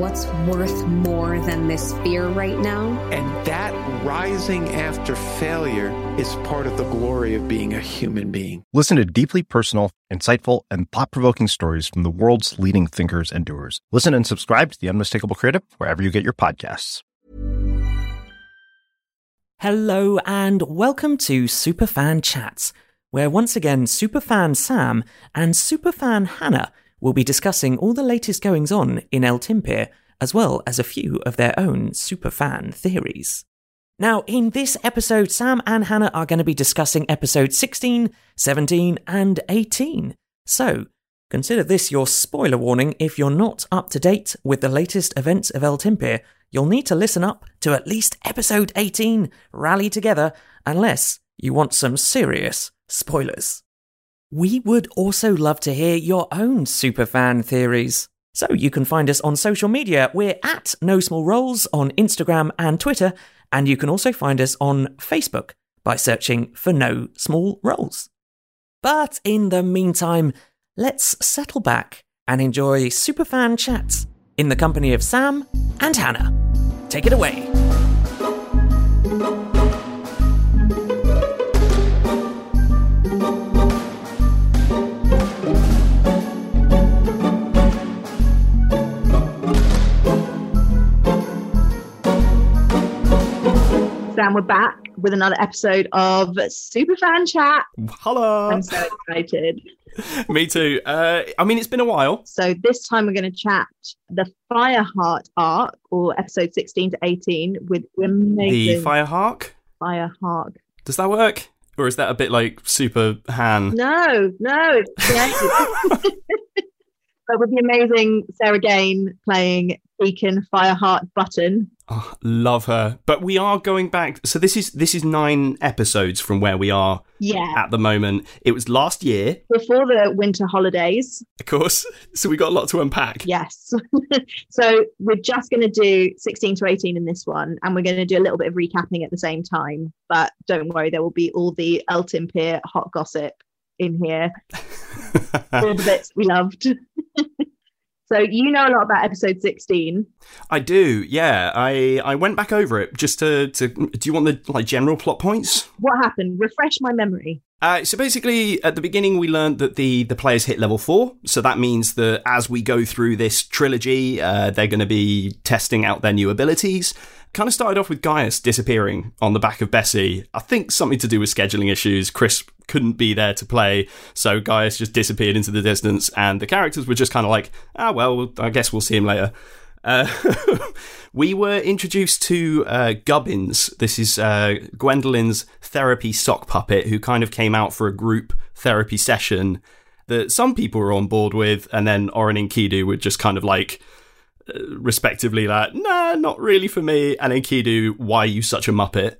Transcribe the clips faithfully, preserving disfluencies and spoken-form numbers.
What's worth more than this fear right now? And that rising after failure is part of the glory of being a human being. Listen to deeply personal, insightful, and thought-provoking stories from the world's leading thinkers and doers. Listen and subscribe to The Unmistakable Creative wherever you get your podcasts. Hello and welcome to Superfan Chats, where once again Superfan Sam and Superfan Hannah will be discussing all the latest goings-on in El Tempir, as well as a few of their own superfan theories. Now, in this episode, Sam and Hannah are going to be discussing episodes sixteen, seventeen, and eighteen, so consider this your spoiler warning if you're not up to date with the latest events of El Tempir. You'll need to listen up to at least episode eighteen, Rally Together, unless you want some serious spoilers. We would also love to hear your own superfan theories. So you can find us on social media. We're at No Small Roles on Instagram and Twitter, and you can also find us on Facebook by searching for No Small Roles. But in the meantime, let's settle back and enjoy Superfan Chats in the company of Sam and Hannah. Take it away. Sam, we're back with another episode of Superfan Chat. Hello. I'm so excited. Me too. Uh, I mean, it's been a while. So this time we're going to chat the Fireheart arc, or episode sixteen to eighteen, with amazing... The Fireheart? Fireheart. Does that work? Or is that a bit like Superhan? No, no. It's but with the amazing Sarah Gain playing Deacon Fireheart Button. Oh, love her. But we are going back. So this is this is nine episodes from where we are yeah. at the moment. It was last year. Before the winter holidays. Of course. So we got a lot to unpack. Yes. So we're just going to do sixteen to eighteen in this one. And we're going to do a little bit of recapping at the same time. But don't worry, there will be all the El Tempir hot gossip in here. All the bits we loved. So you know a lot about episode sixteen. I do, yeah. I, I went back over it just to, to... Do you want the like general plot points? What happened? Refresh my memory. Uh, so basically, at the beginning, we learned that the, the players hit level four. So that means that as we go through this trilogy, uh, they're going to be testing out their new abilities. Kind of started off with Gaius disappearing on the back of Bessie. I think something to do with scheduling issues. Chris couldn't be there to play, so Gaius just disappeared into the distance, and the characters were just kind of like, ah, well, I guess we'll see him later. Uh, we were introduced to uh, Gubbins. This is uh, Gwendolyn's therapy sock puppet, who kind of came out for a group therapy session that some people were on board with, and then Oren and Enkidu were just kind of like... Uh, respectively like, nah, not really for me, and Enkidu, why are you such a muppet?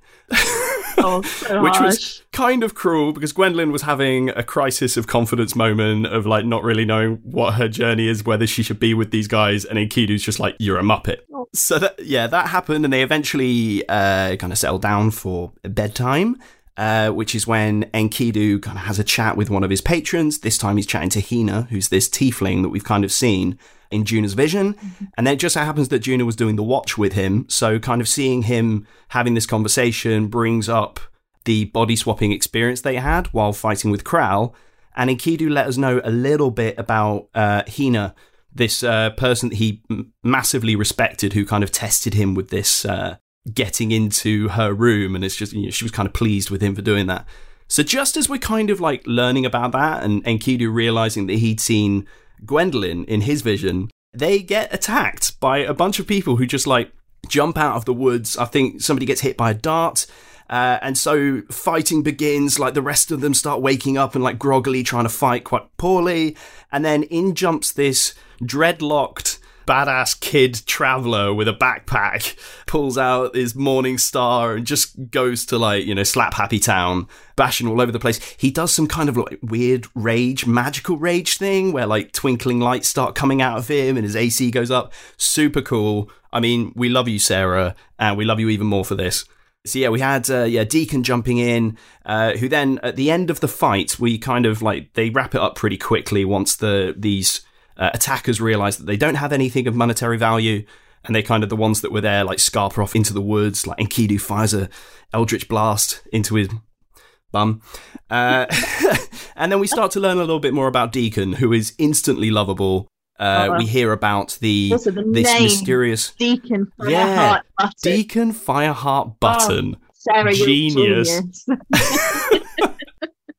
Oh, so which was kind of cruel, because Gwendolyn was having a crisis of confidence moment of like not really knowing what her journey is, whether she should be with these guys, and Enkidu's just like, you're a muppet. Oh. So that, yeah, that happened, and they eventually uh, kind of settled down for bedtime, uh, which is when Enkidu kind of has a chat with one of his patrons. This time he's chatting to Hina, who's this tiefling that we've kind of seen in Juna's vision, and then it just so happens that Juna was doing the watch with him, so kind of seeing him having this conversation brings up the body swapping experience they had while fighting with Kral, and Enkidu let us know a little bit about uh, Hina, this uh, person that he m- massively respected, who kind of tested him with this uh, getting into her room, and it's just, you know, she was kind of pleased with him for doing that. So just as we're kind of like learning about that, and Enkidu realising that he'd seen Gwendolyn in his vision, they get attacked by a bunch of people who just like jump out of the woods. I think somebody gets hit by a dart. Uh, and so fighting begins, like the rest of them start waking up and like groggily trying to fight quite poorly. And then in jumps this dreadlocked badass kid traveller with a backpack, pulls out his Morning Star and just goes to, like, you know, slap happy town, bashing all over the place. He does some kind of like weird rage, magical rage thing where like twinkling lights start coming out of him and his A C goes up. Super cool. I mean, we love you, Sarah, and we love you even more for this. So yeah, we had uh, yeah Deacon jumping in, uh, who then at the end of the fight, we kind of like, they wrap it up pretty quickly once the these uh, attackers realise that they don't have anything of monetary value, and they kind of, the ones that were there, like, scarper off into the woods, like Enkidu fires a eldritch blast into his bum. Uh, and then we start to learn a little bit more about Deacon, who is instantly lovable. Uh, oh, we hear about the, also the this name, mysterious Deacon Fireheart yeah, Button. Deacon Fireheart Button. Oh, Sarah, genius. You're genius.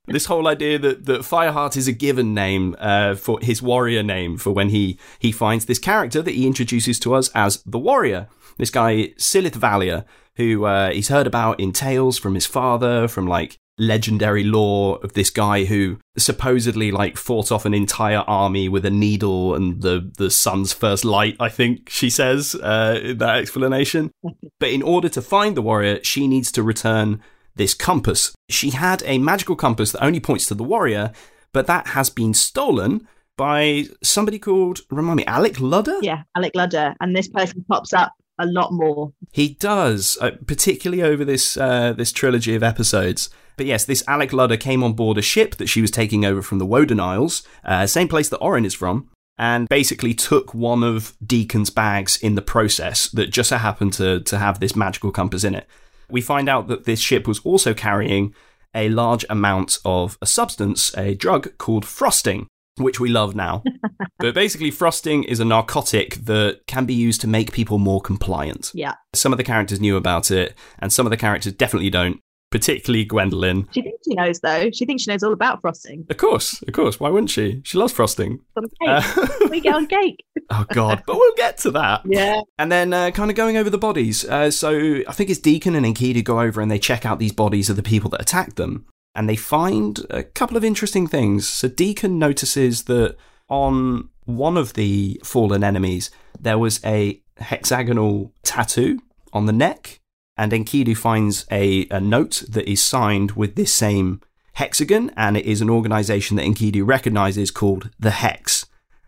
This whole idea that, that Fireheart is a given name, uh, for his warrior name, for when he, he finds this character that he introduces to us as the warrior. This guy, Silith Vallier, who uh, he's heard about in tales from his father, from like legendary lore of this guy who supposedly like fought off an entire army with a needle and the the sun's first light, I think she says uh, in that explanation. But in order to find the warrior, she needs to return this compass. She had a magical compass that only points to the warrior, but that has been stolen by somebody called, remind me, Alec Ludder? Yeah, Alec Ludder. And this person pops up a lot more. He does, uh, particularly over this uh, this trilogy of episodes. But yes, this Alec Ludder came on board a ship that she was taking over from the Woden Isles, uh, same place that Oren is from, and basically took one of Deacon's bags in the process that just so happened to, to have this magical compass in it. We find out that this ship was also carrying a large amount of a substance, a drug called frosting, which we love now. But basically, frosting is a narcotic that can be used to make people more compliant. Yeah. Some of the characters knew about it, and some of the characters definitely don't. Particularly Gwendolyn. She thinks she knows, though. She thinks she knows all about frosting. Of course, of course. Why wouldn't she? She loves frosting. Uh, we get on cake. Oh, God. But we'll get to that. Yeah. And then uh, kind of going over the bodies. Uh, so I think it's Deacon and Enkidu go over and they check out these bodies of the people that attacked them. And they find a couple of interesting things. So Deacon notices that on one of the fallen enemies, there was a hexagonal tattoo on the neck. And Enkidu finds a, a note that is signed with this same hexagon, and it is an organisation that Enkidu recognises called The Hex,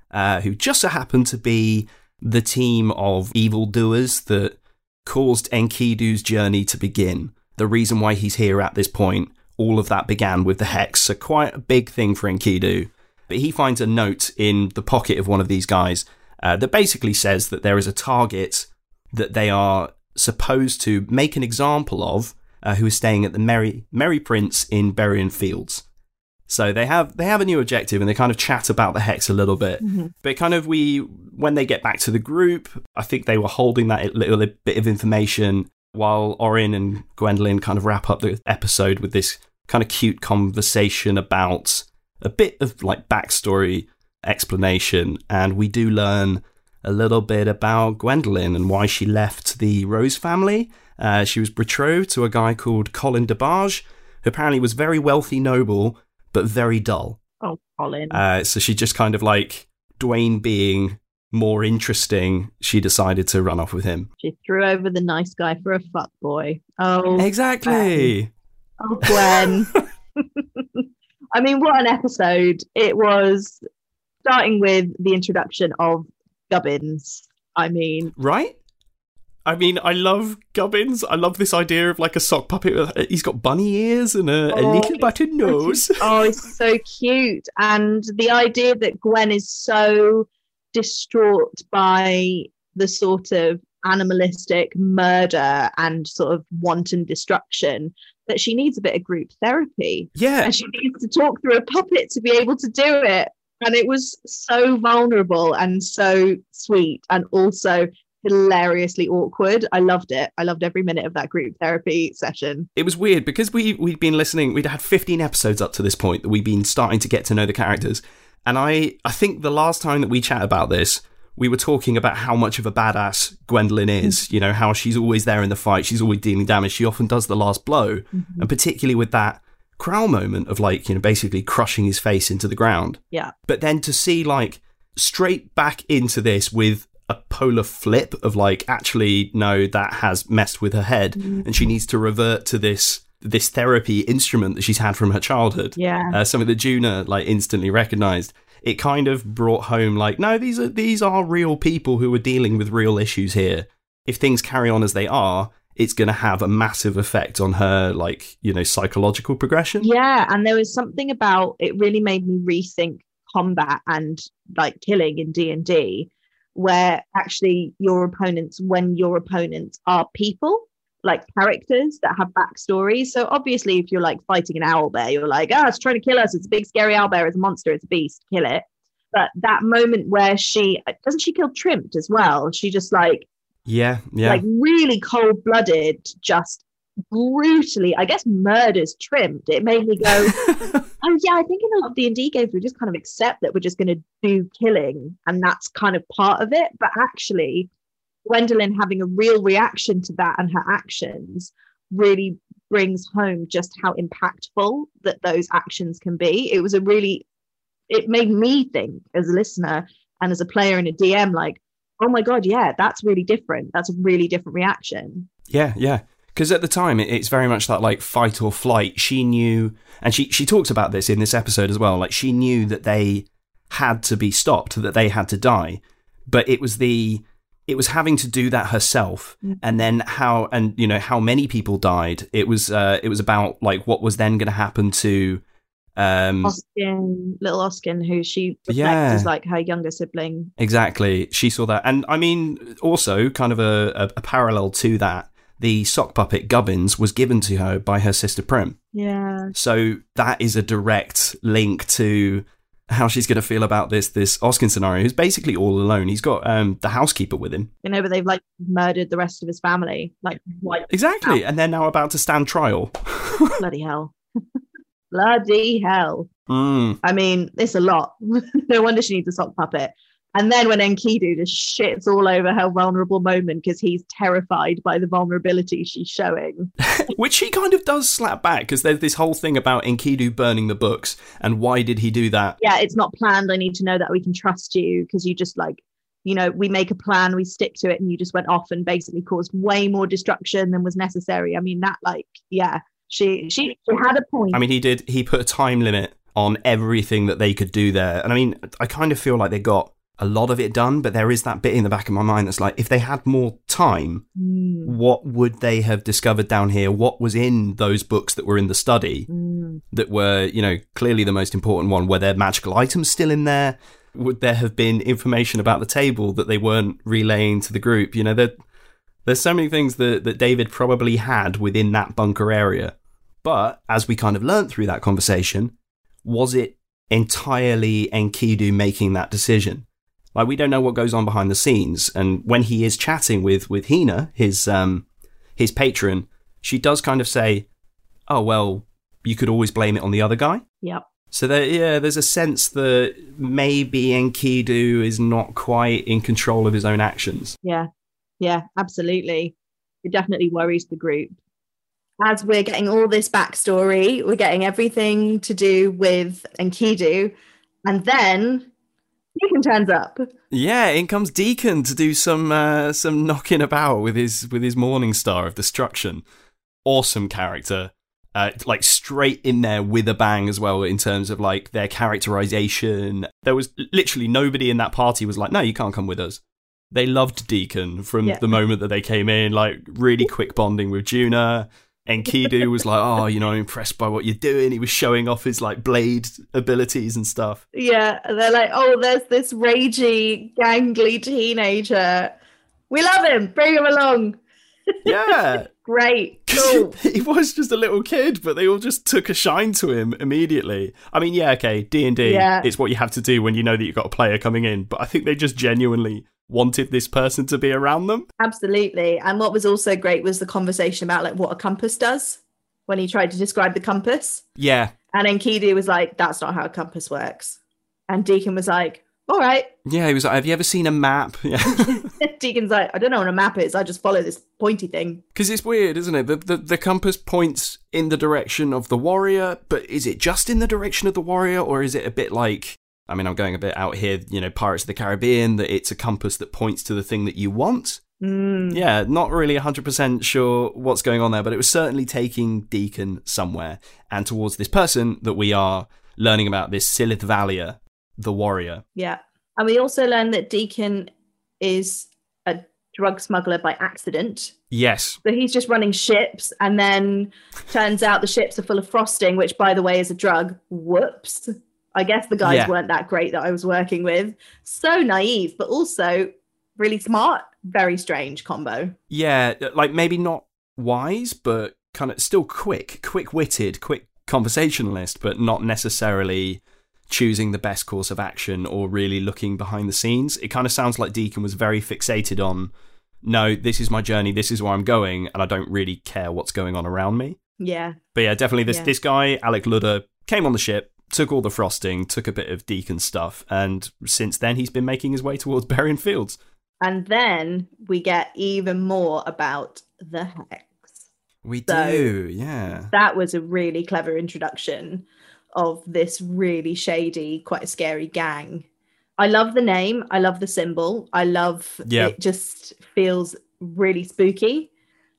uh, who just so happened to be the team of evildoers that caused Enkidu's journey to begin. The reason why he's here at this point, all of that began with The Hex, so quite a big thing for Enkidu. But he finds a note in the pocket of one of these guys uh, that basically says that there is a target that they are supposed to make an example of, uh, who is staying at the Merry Merry Prince in Berrian Fields. So they have they have a new objective, and they kind of chat about the Hex a little bit. Mm-hmm. But kind of we when they get back to the group, I think they were holding that little bit of information while Oren and Gwendolyn kind of wrap up the episode with this kind of cute conversation about a bit of like backstory explanation, and we do learn a little bit about Gwendolyn and why she left the Rose family. Uh, she was betrothed to a guy called Colin DeBarge, who apparently was very wealthy noble, but very dull. Oh, Colin. Uh, so she just kind of like, Dwayne being more interesting, she decided to run off with him. She threw over the nice guy for a fuck boy. Oh. Exactly. Gwen. Oh, Gwen. I mean, what an episode. It was, starting with the introduction of Gubbins. I mean, right? I mean, I love Gubbins. I love this idea of like a sock puppet. With, he's got bunny ears and a, oh, a little button nose. Oh, it's so cute. And the idea that Gwen is so distraught by the sort of animalistic murder and sort of wanton destruction that she needs a bit of group therapy. Yeah. And she needs to talk through a puppet to be able to do it. And it was so vulnerable and so sweet and also hilariously awkward. I loved it. I loved every minute of that group therapy session. It was weird because we, we'd been listening. We'd had fifteen episodes up to this point that we'd been starting to get to know the characters. And I, I think the last time that we chat about this we were talking about how much of a badass Gwendolyn is, you know, how she's always there in the fight, she's always dealing damage, she often does the last blow, mm-hmm. and particularly with that Kral moment of, like, you know, basically crushing his face into the ground. Yeah. But then to see, like, straight back into this with a polar flip of, like, actually, no, that has messed with her head, mm-hmm. and she needs to revert to this this therapy instrument that she's had from her childhood. Yeah. Uh, something that Juna, like, instantly recognised. It kind of brought home, like, no, these are these are real people who are dealing with real issues here. If things carry on as they are, it's going to have a massive effect on her, like, you know, psychological progression. Yeah, and there was something about, it really made me rethink combat and, like, killing in D and D, where actually your opponents, when your opponents are people, like characters that have backstories. So obviously if you're, like, fighting an owl bear, you're like, oh, it's trying to kill us, it's a big scary owl bear, it's a monster, it's a beast, kill it. But that moment where she, doesn't she kill Trimpt as well? She just, like, yeah, yeah, like, really cold-blooded, just brutally, I guess, murders Trimpt. It made me go, oh yeah, I think in a lot of D and D games we just kind of accept that we're just going to do killing, and that's kind of part of it. But actually Gwendolyn having a real reaction to that and her actions really brings home just how impactful that those actions can be. It was a really, it made me think as a listener and as a player and a D M, like, oh my God, yeah, that's really different. That's a really different reaction. Yeah, yeah. Because at the time, it, it's very much that, like, fight or flight. She knew, and she, she talks about this in this episode as well, like, she knew that they had to be stopped, that they had to die. But it was the, it was having to do that herself, and then how, and, you know, how many people died. It was uh, it was about, like, what was then going to happen to um, Oskin, little Oskin, who she reflects yeah. as, like, her younger sibling. Exactly, she saw that, and I mean, also kind of a, a, a parallel to that, the sock puppet Gubbins was given to her by her sister Prim. Yeah. So that is a direct link to how she's going to feel about this this Oskin scenario, who's basically all alone. He's got um, the housekeeper with him. You know, but they've, like, murdered the rest of his family. Like, wiped exactly, out. And they're now about to stand trial. Bloody hell. Bloody hell. Mm. I mean, it's a lot. No wonder she needs a sock puppet. And then when Enkidu just shits all over her vulnerable moment because he's terrified by the vulnerability she's showing. Which she kind of does slap back, because there's this whole thing about Enkidu burning the books and why did he do that? Yeah, it's not planned. I need to know that we can trust you, because you just, like, you know, we make a plan, we stick to it, and you just went off and basically caused way more destruction than was necessary. I mean, that, like, yeah, she she, she had a point. I mean, he did. He put a time limit on everything that they could do there. And I mean, I kind of feel like they got a lot of it done, but there is that bit in the back of my mind that's like, if they had more time, mm. what would they have discovered down here? What was in those books that were in the study mm. that were, you know, clearly the most important one? Were there magical items still in there? Would there have been information about the table that they weren't relaying to the group? You know, there, there's so many things that, that David probably had within that bunker area. But as we kind of learned through that conversation, was it entirely Enkidu making that decision? Like, we don't know what goes on behind the scenes. And when he is chatting with, with Hina, his um his patron, she does kind of say, oh, well, you could always blame it on the other guy. Yep. So there, yeah, there's a sense that maybe Enkidu is not quite in control of his own actions. Yeah, yeah, absolutely. It definitely worries the group. As we're getting all this backstory, we're getting everything to do with Enkidu. And then Deacon turns up. Yeah, in comes Deacon to do some uh, some knocking about with his with his Morning Star of Destruction. Awesome character, uh, like straight in there with a bang as well in terms of, like, their characterization. There was literally nobody in that party was like, no, you can't come with us. They loved Deacon from yeah. the moment that they came in. Like, really quick bonding with Juna. Enkidu was like, oh, you know, I'm impressed by what you're doing. He was showing off his, like, blade abilities and stuff. Yeah, they're like, oh, there's this ragey, gangly teenager. We love him. Bring him along. Yeah. Great. Cool. He was just a little kid, but they all just took a shine to him immediately. I mean, yeah, okay, D and D, yeah. It's what you have to do when you know that you've got a player coming in. But I think they just genuinely wanted this person to be around them. Absolutely. And what was also great was the conversation about, like, what a compass does when he tried to describe the compass. Yeah. And Enkidu was like, that's not how a compass works. And Deacon was like, all right. Yeah, he was like, have you ever seen a map? Yeah. Deacon's like, I don't know what a map is. I just follow this pointy thing. Because it's weird, isn't it? The, the the compass points in the direction of the warrior, but is it just in the direction of the warrior, or is it a bit like, I mean, I'm going a bit out here, you know, Pirates of the Caribbean, that it's a compass that points to the thing that you want? Mm. Yeah, not really one hundred percent sure what's going on there, but it was certainly taking Deacon somewhere and towards this person that we are learning about, this Silith Vallier, the warrior. Yeah. And we also learn that Deacon is a drug smuggler by accident. Yes. So he's just running ships, and then turns out the ships are full of frosting, which, by the way, is a drug. Whoops. I guess the guys yeah. weren't that great that I was working with. So naive, but also really smart. Very strange combo. Yeah, like maybe not wise, but kind of still quick, quick-witted, quick conversationalist, but not necessarily choosing the best course of action or really looking behind the scenes. It kind of sounds like Deacon was very fixated on, no, this is my journey, this is where I'm going, and I don't really care what's going on around me. Yeah. But yeah, definitely this, yeah. this guy, Alec Ludder, came on the ship, took all the frosting, took a bit of Deacon stuff, and since then he's been making his way towards Berrian Fields. And then we get even more about the Hex. We so do, yeah. That was a really clever introduction of this really shady, quite scary gang. I love the name. I love the symbol. I love yeah. it just feels really spooky.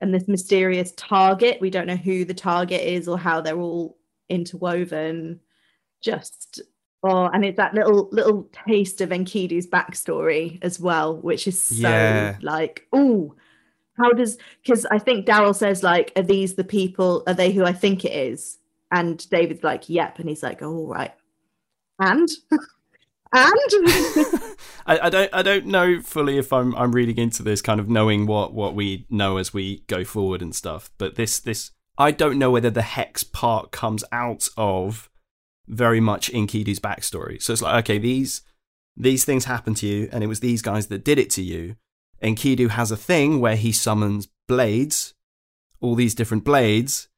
And this mysterious target, we don't know who the target is or how they're all interwoven. Just, oh, and it's that little little taste of Enkidu's backstory as well, which is so yeah. like, ooh, how does, because I think Daryl says, like, are these the people, are they who I think it is? And David's like, yep. And he's like, oh, all right. And? and? I, I don't I don't know fully if I'm I'm reading into this, kind of knowing what, what we know as we go forward and stuff. But this, this, I don't know whether the Hex part comes out of very much Enkidu's backstory. So it's like, okay, these these things happened to you, and it was these guys that did it to you. Enkidu has a thing where he summons blades, all these different blades,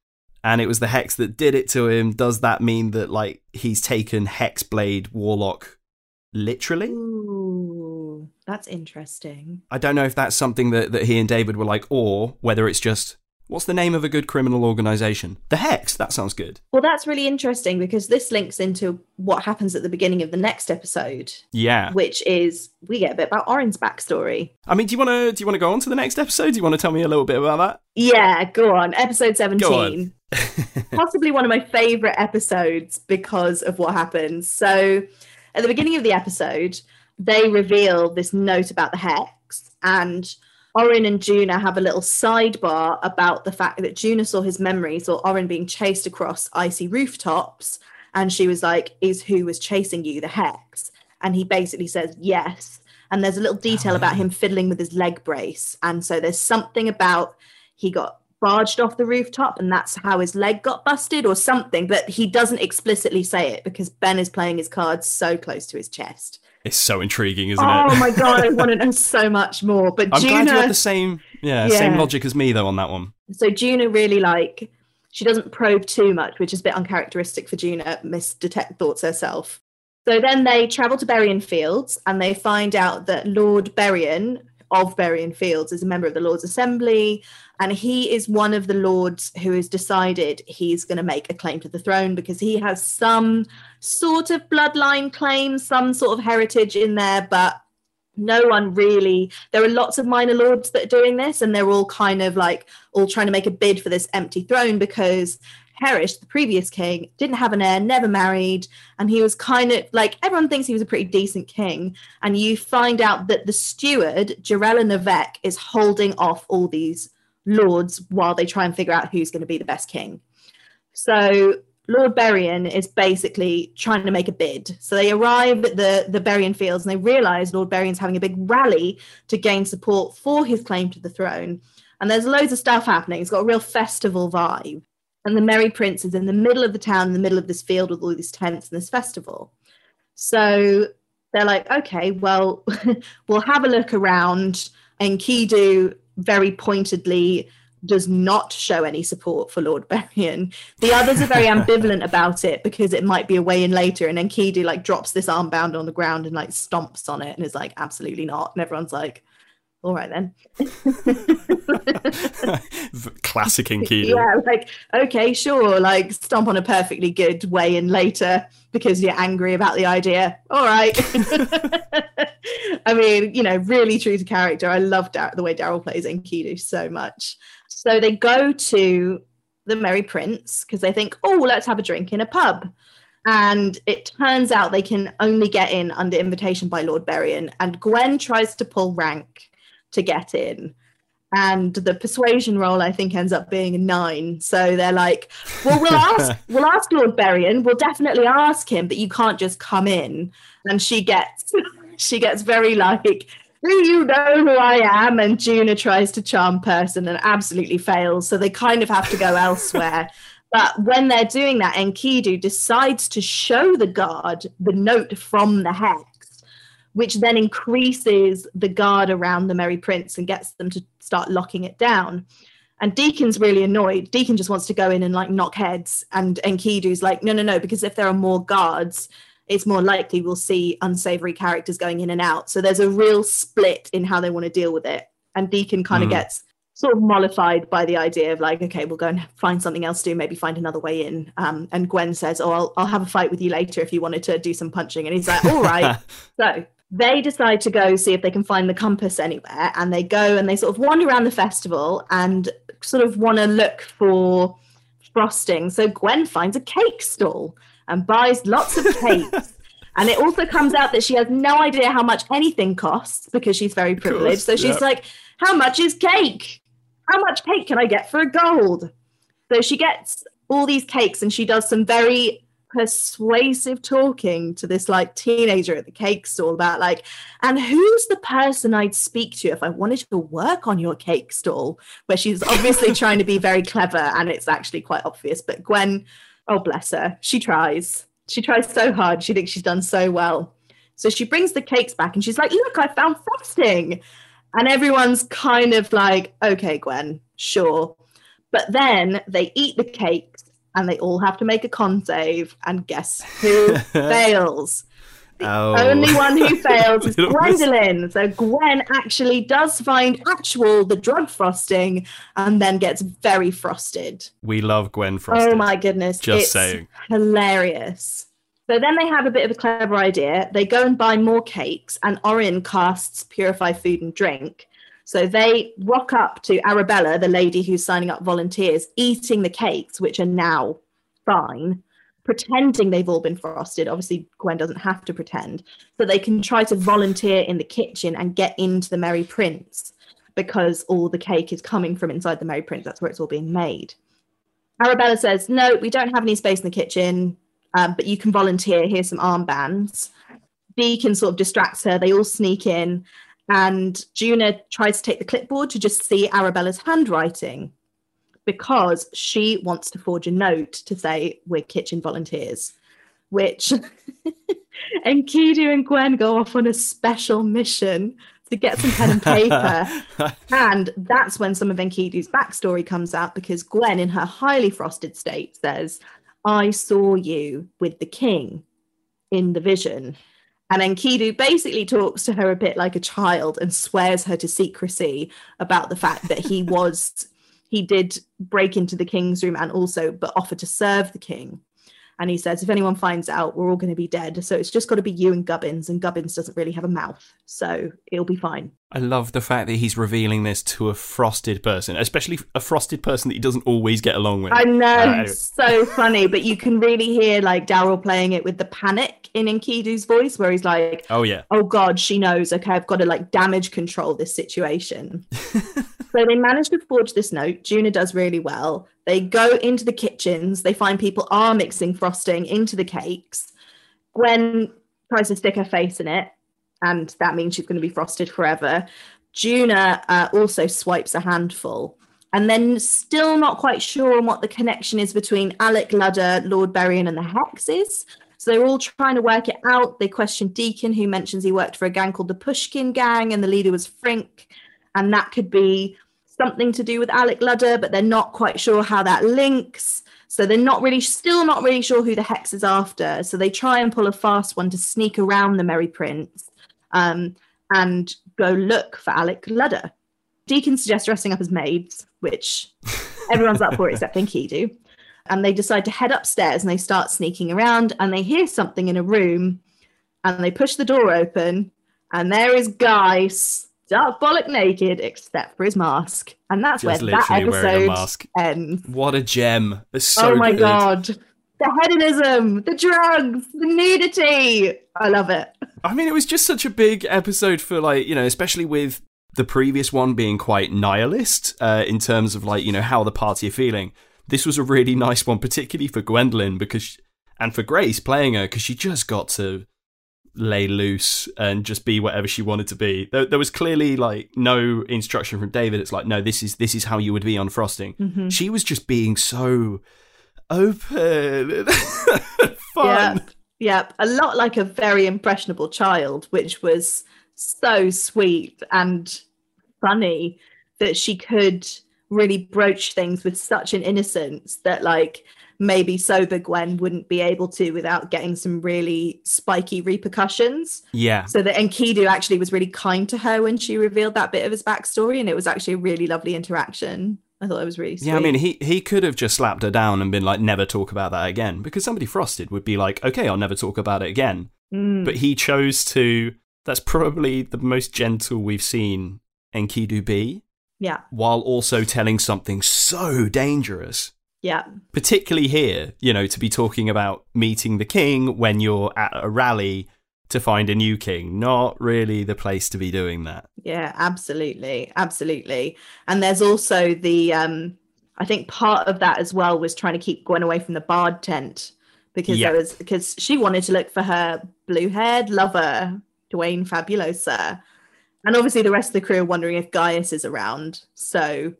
and it was the Hex that did it to him. Does that mean that, like, he's taken Hex, Blade, Warlock literally? Ooh, that's interesting. I don't know if that's something that, that he and David were like, or whether it's just, what's the name of a good criminal organisation? The Hex, that sounds good. Well, that's really interesting because this links into what happens at the beginning of the next episode. Yeah. Which is, we get a bit about Oren's backstory. I mean, do you want to do you want to go on to the next episode? Do you want to tell me a little bit about that? Yeah, go on. Episode seventeen. Go on. Possibly one of my favourite episodes because of what happens. So at the beginning of the episode, they reveal this note about the Hex, and Oren and Juna have a little sidebar about the fact that Juna saw his memories, or Oren being chased across icy rooftops, and she was like, is who was chasing you the Hex? And he basically says yes, and there's a little detail oh. about him fiddling with his leg brace, and so there's something about he got barged off the rooftop and that's how his leg got busted or something, but he doesn't explicitly say it because Ben is playing his cards so close to his chest. It's so intriguing, isn't oh, it? Oh my god, I want to know so much more. But I'm Juna, glad you had the same yeah, yeah same logic as me though on that one. So Juna really, like, she doesn't probe too much, which is a bit uncharacteristic for Juna. Miss Detect Thoughts herself. So then they travel to Berrian Fields and they find out that Lord Berrian of Berrian Fields is a member of the Lord's Assembly, and he is one of the lords who has decided he's going to make a claim to the throne because he has some sort of bloodline claim, some sort of heritage in there, but no one really, there are lots of minor lords that are doing this, and they're all kind of like all trying to make a bid for this empty throne because Herish, the previous king, didn't have an heir, never married, and he was kind of like, everyone thinks he was a pretty decent king, and you find out that the steward, Jerell Nevec, is holding off all these lords while they try and figure out who's going to be the best king. So Lord Berrian is basically trying to make a bid. So they arrive at the, the Berrian Fields and they realise Lord Berrian's having a big rally to gain support for his claim to the throne, and there's loads of stuff happening. It's got a real festival vibe. And the Merry Prince is in the middle of the town, in the middle of this field with all these tents and this festival. So they're like, okay, well, we'll have a look around. Enkidu very pointedly does not show any support for Lord Berrian. The others are very ambivalent about it because it might be a way in later. And Enkidu like drops this armband on the ground and like stomps on it and is like, absolutely not. And everyone's like, all right then. Classic Enkidu. Yeah, like, okay, sure. Like, stomp on a perfectly good way in later because you're angry about the idea. All right. I mean, you know, really true to character. I love Dar- the way Daryl plays Enkidu so much. So they go to the Merry Prince because they think, oh, let's have a drink in a pub. And it turns out they can only get in under invitation by Lord Berrian. And Gwen tries to pull rank to get in. And the persuasion roll, I think, ends up being a nine. So they're like, well, we'll ask we'll ask Lord Berrian. We'll definitely ask him, but you can't just come in. And she gets she gets very like, do you know who I am? And Juna tries to charm person and absolutely fails. So they kind of have to go elsewhere. But when they're doing that, Enkidu decides to show the guard the note from the hex, which then increases the guard around the Merry Prince and gets them to start locking it down. And Deacon's really annoyed. Deacon just wants to go in and like knock heads. And Enkidu's like, no, no, no, because if there are more guards, it's more likely we'll see unsavory characters going in and out. So there's a real split in how they want to deal with it. And Deacon kind of mm. gets sort of mollified by the idea of like, okay, we'll go and find something else to do, maybe find another way in. Um, and Gwen says, oh, I'll, I'll have a fight with you later if you wanted to do some punching. And he's like, all right. So they decide to go see if they can find the compass anywhere. And they go and they sort of wander around the festival and sort of want to look for frosting. So Gwen finds a cake stall and buys lots of cakes. And it also comes out that she has no idea how much anything costs because she's very privileged. So she's yep. like, how much is cake? How much cake can I get for a gold? So she gets all these cakes and she does some very persuasive talking to this like teenager at the cake stall about like, and who's the person I'd speak to if I wanted to work on your cake stall? Where she's obviously trying to be very clever and it's actually quite obvious. But Gwen, oh bless her, she tries. She tries so hard. She thinks she's done so well. So she brings the cakes back and she's like, look, I found frosting. And everyone's kind of like, okay, Gwen, sure. But then they eat the cakes and they all have to make a con save. And guess who fails? The oh. only one who fails is Gwendolyn. So Gwen actually does find actual, the drug frosting, and then gets very frosted. We love Gwen frosted. Oh my goodness. Just it's saying. Hilarious. So then they have a bit of a clever idea. They go and buy more cakes and Oren casts Purify Food and Drink. So they rock up to Arabella, the lady who's signing up volunteers, eating the cakes, which are now fine, pretending they've all been frosted. Obviously, Gwen doesn't have to pretend. So they can try to volunteer in the kitchen and get into the Merry Prince because all the cake is coming from inside the Merry Prince. That's where it's all being made. Arabella says, no, we don't have any space in the kitchen. Um, but you can volunteer. Here's some armbands. Deacon sort of distracts her. They all sneak in. And Juna tries to take the clipboard to just see Arabella's handwriting because she wants to forge a note to say, we're kitchen volunteers, which Enkidu and Gwen go off on a special mission to get some pen and paper. And that's when some of Enkidu's backstory comes out because Gwen, in her highly frosted state, says, I saw you with the king in the vision. And Enkidu basically talks to her a bit like a child and swears her to secrecy about the fact that he was, he did break into the king's room and also, but offer to serve the king. And he says, if anyone finds out, we're all going to be dead. So it's just got to be you and Gubbins. And Gubbins doesn't really have a mouth. So it'll be fine. I love the fact that he's revealing this to a frosted person, especially a frosted person that he doesn't always get along with. I know, uh, it's so funny, but you can really hear like Daryl playing it with the panic in Enkidu's voice where he's like, oh yeah, oh God, she knows. Okay, I've got to like damage control this situation. So they manage to forge this note. Juna does really well. They go into the kitchens. They find people are mixing frosting into the cakes. Gwen tries to stick her face in it. And that means she's going to be frosted forever. Juna uh, also swipes a handful. And then still not quite sure on what the connection is between Alec Ludder, Lord Berrian, and the Hexes. So they're all trying to work it out. They question Deacon, who mentions he worked for a gang called the Pushkin Gang, and the leader was Frink. And that could be something to do with Alec Ludder, but they're not quite sure how that links. So they're not really, still not really sure who the Hex is after. So they try and pull a fast one to sneak around the Merry Prince um, and go look for Alec Ludder. Deacon suggests dressing up as maids, which everyone's up for except Enkidu. And they decide to head upstairs and they start sneaking around and they hear something in a room and they push the door open and there is Gaius, stark bollock naked except for his mask. And that's just where that episode ends. What a gem. It's so oh my good. God. The hedonism, the drugs, the nudity. I love it. I mean, it was just such a big episode for, like, you know, especially with the previous one being quite nihilist uh, in terms of, like, you know, how the party are feeling. This was a really nice one, particularly for Gwendolyn because she, and for Grace playing her, because she just got to lay loose and just be whatever she wanted to be. There, there was clearly, like, no instruction from David. It's like, no, this is this is how you would be on frosting. Mm-hmm. She was just being so open, fun. Yep. yep, a lot like a very impressionable child, which was so sweet and funny that she could really broach things with such an innocence that, like, maybe sober Gwen wouldn't be able to without getting some really spiky repercussions. Yeah. So that Enkidu actually was really kind to her when she revealed that bit of his backstory, and it was actually a really lovely interaction. I thought it was really sweet. Yeah, I mean, he, he could have just slapped her down and been like, never talk about that again, because somebody frosted would be like, okay, I'll never talk about it again. Mm. But he chose to, that's probably the most gentle we've seen Enkidu be. Yeah. While also telling something so dangerous. Yeah. Particularly here, you know, to be talking about meeting the king when you're at a rally to find a new king. Not really the place to be doing that. Yeah, absolutely. Absolutely. And there's also the, um, I think part of that as well was trying to keep Gwen away from the bard tent because yeah. there was, because she wanted to look for her blue-haired lover, Dwayne Fabuloso. And obviously the rest of the crew are wondering if Gaius is around. So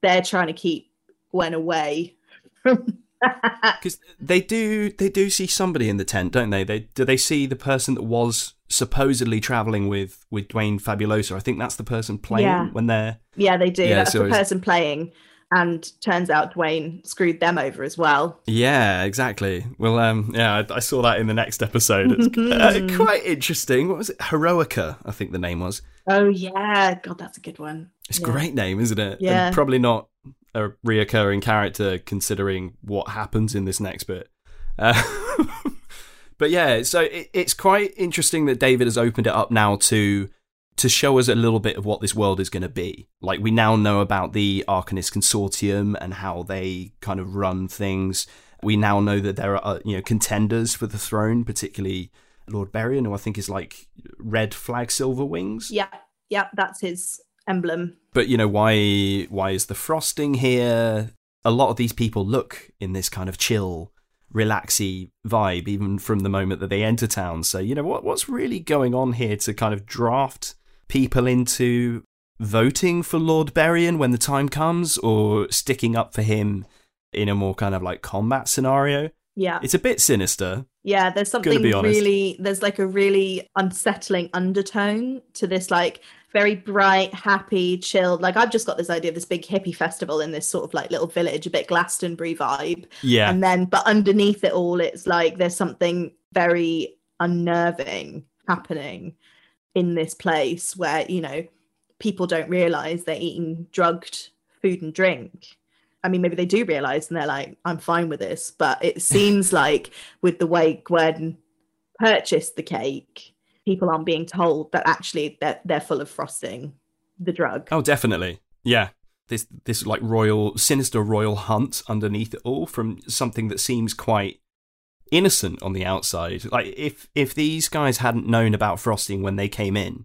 they're trying to keep Gwen away from that. Because they do, they do see somebody in the tent, don't they? They do they see the person that was supposedly travelling with, with Dwayne Fabuloso. I think that's the person playing yeah. when they're... Yeah, they do. Yeah, that's so the person playing. And turns out Dwayne screwed them over as well. Yeah, exactly. Well, um, yeah, I, I saw that in the next episode. It's uh, quite interesting. What was it? Heroica, I think the name was. Oh, yeah. God, that's a good one. It's yeah. a great name, isn't it? Yeah. And probably not a reoccurring character considering what happens in this next bit. Uh, but yeah, so it, it's quite interesting that David has opened it up now to... to show us a little bit of what this world is going to be. Like, we now know about the Arcanist Consortium and how they kind of run things. We now know that there are, you know, contenders for the throne, particularly Lord Berrian, who I think is like red flag silver wings. Yeah, yeah, that's his emblem. But, you know, why why is the frosting here? A lot of these people look in this kind of chill, relaxy vibe, even from the moment that they enter town. So, you know, what what's really going on here to kind of draft people into voting for Lord Berrian when the time comes, or sticking up for him in a more kind of like combat scenario. Yeah. It's a bit sinister. Yeah, there's something really, there's like a really unsettling undertone to this, like very bright, happy, chilled. Like, I've just got this idea of this big hippie festival in this sort of like little village, a bit Glastonbury vibe. Yeah. And then, but underneath it all, it's like there's something very unnerving happening in this place where, you know, people don't realise they're eating drugged food and drink. I mean, maybe they do realise and they're like, I'm fine with this. But it seems like with the way Gwen purchased the cake, people aren't being told that actually that they're, they're full of frosting, the drug. Oh, definitely. Yeah. This, this like royal, sinister royal hunt underneath it all from something that seems quite innocent on the outside. Like, if if these guys hadn't known about frosting when they came in,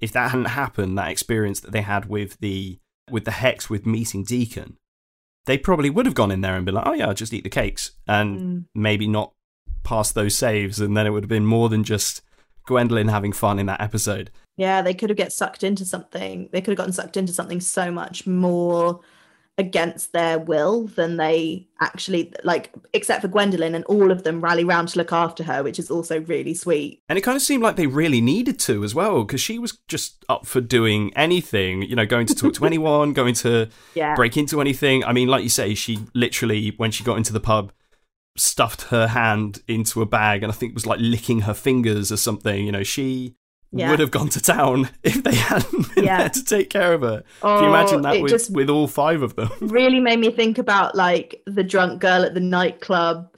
if that hadn't happened, that experience that they had with the with the Hex, with meeting Deacon, they probably would have gone in there and been like, oh yeah, I'll just eat the cakes, and mm. maybe not pass those saves, and then it would have been more than just Gwendolyn having fun in that episode. Yeah, they could have get sucked into something. They could have gotten sucked into something so much more against their will than they actually, like, except for Gwendolyn, and all of them rally round to look after her, which is also really sweet. And it kind of seemed like they really needed to as well, because she was just up for doing anything, you know, going to talk to anyone, going to yeah. break into anything. I mean, like you say, she literally, when she got into the pub, stuffed her hand into a bag and I think was like licking her fingers or something. You know, she yeah. would have gone to town if they hadn't been yeah. there to take care of her. Oh, can you imagine that with, just with all five of them? Really made me think about like the drunk girl at the nightclub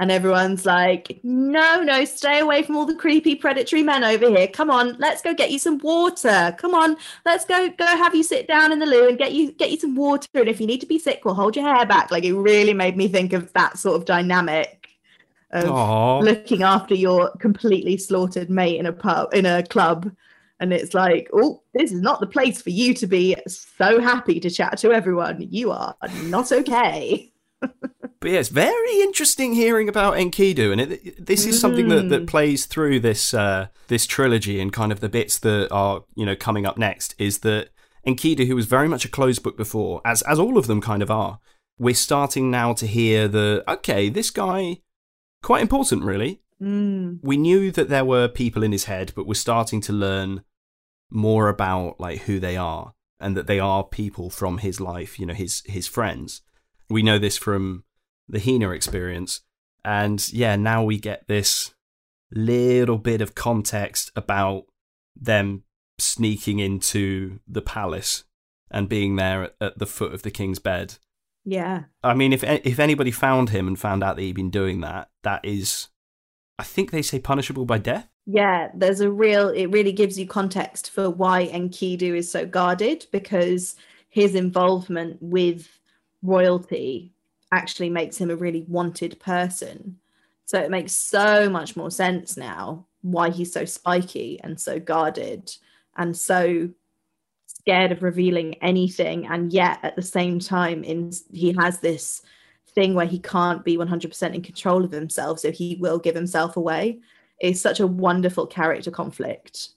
and everyone's like, no, no, stay away from all the creepy predatory men over here. Come on, let's go get you some water. Come on, let's go go have you sit down in the loo and get you get you some water. And if you need to be sick, we'll hold your hair back. Like, it really made me think of that sort of dynamic of Aww. looking after your completely slaughtered mate in a pub, in a club. And it's like, oh, this is not the place for you to be so happy to chat to everyone. You are not okay. But yeah, it's very interesting hearing about Enkidu, and it, this is something that, that plays through this uh, this trilogy and kind of the bits that are, you know, coming up next, is that Enkidu, who was very much a closed book before, as as all of them kind of are, we're starting now to hear the, okay, this guy, quite important really. Mm. We knew that there were people in his head, but we're starting to learn more about like who they are and that they are people from his life, you know, his his friends. We know this from the Hina experience. And yeah, now we get this little bit of context about them sneaking into the palace and being there at, at the foot of the king's bed. Yeah. I mean, if if anybody found him and found out that he'd been doing that, that is, I think they say, punishable by death. Yeah, there's a real, it really gives you context for why Enkidu is so guarded, because his involvement with royalty actually makes him a really wanted person. So it makes so much more sense now why he's so spiky and so guarded and so scared of revealing anything. And yet at the same time, in, he has this thing where he can't be one hundred percent in control of himself, so he will give himself away. It's such a wonderful character conflict,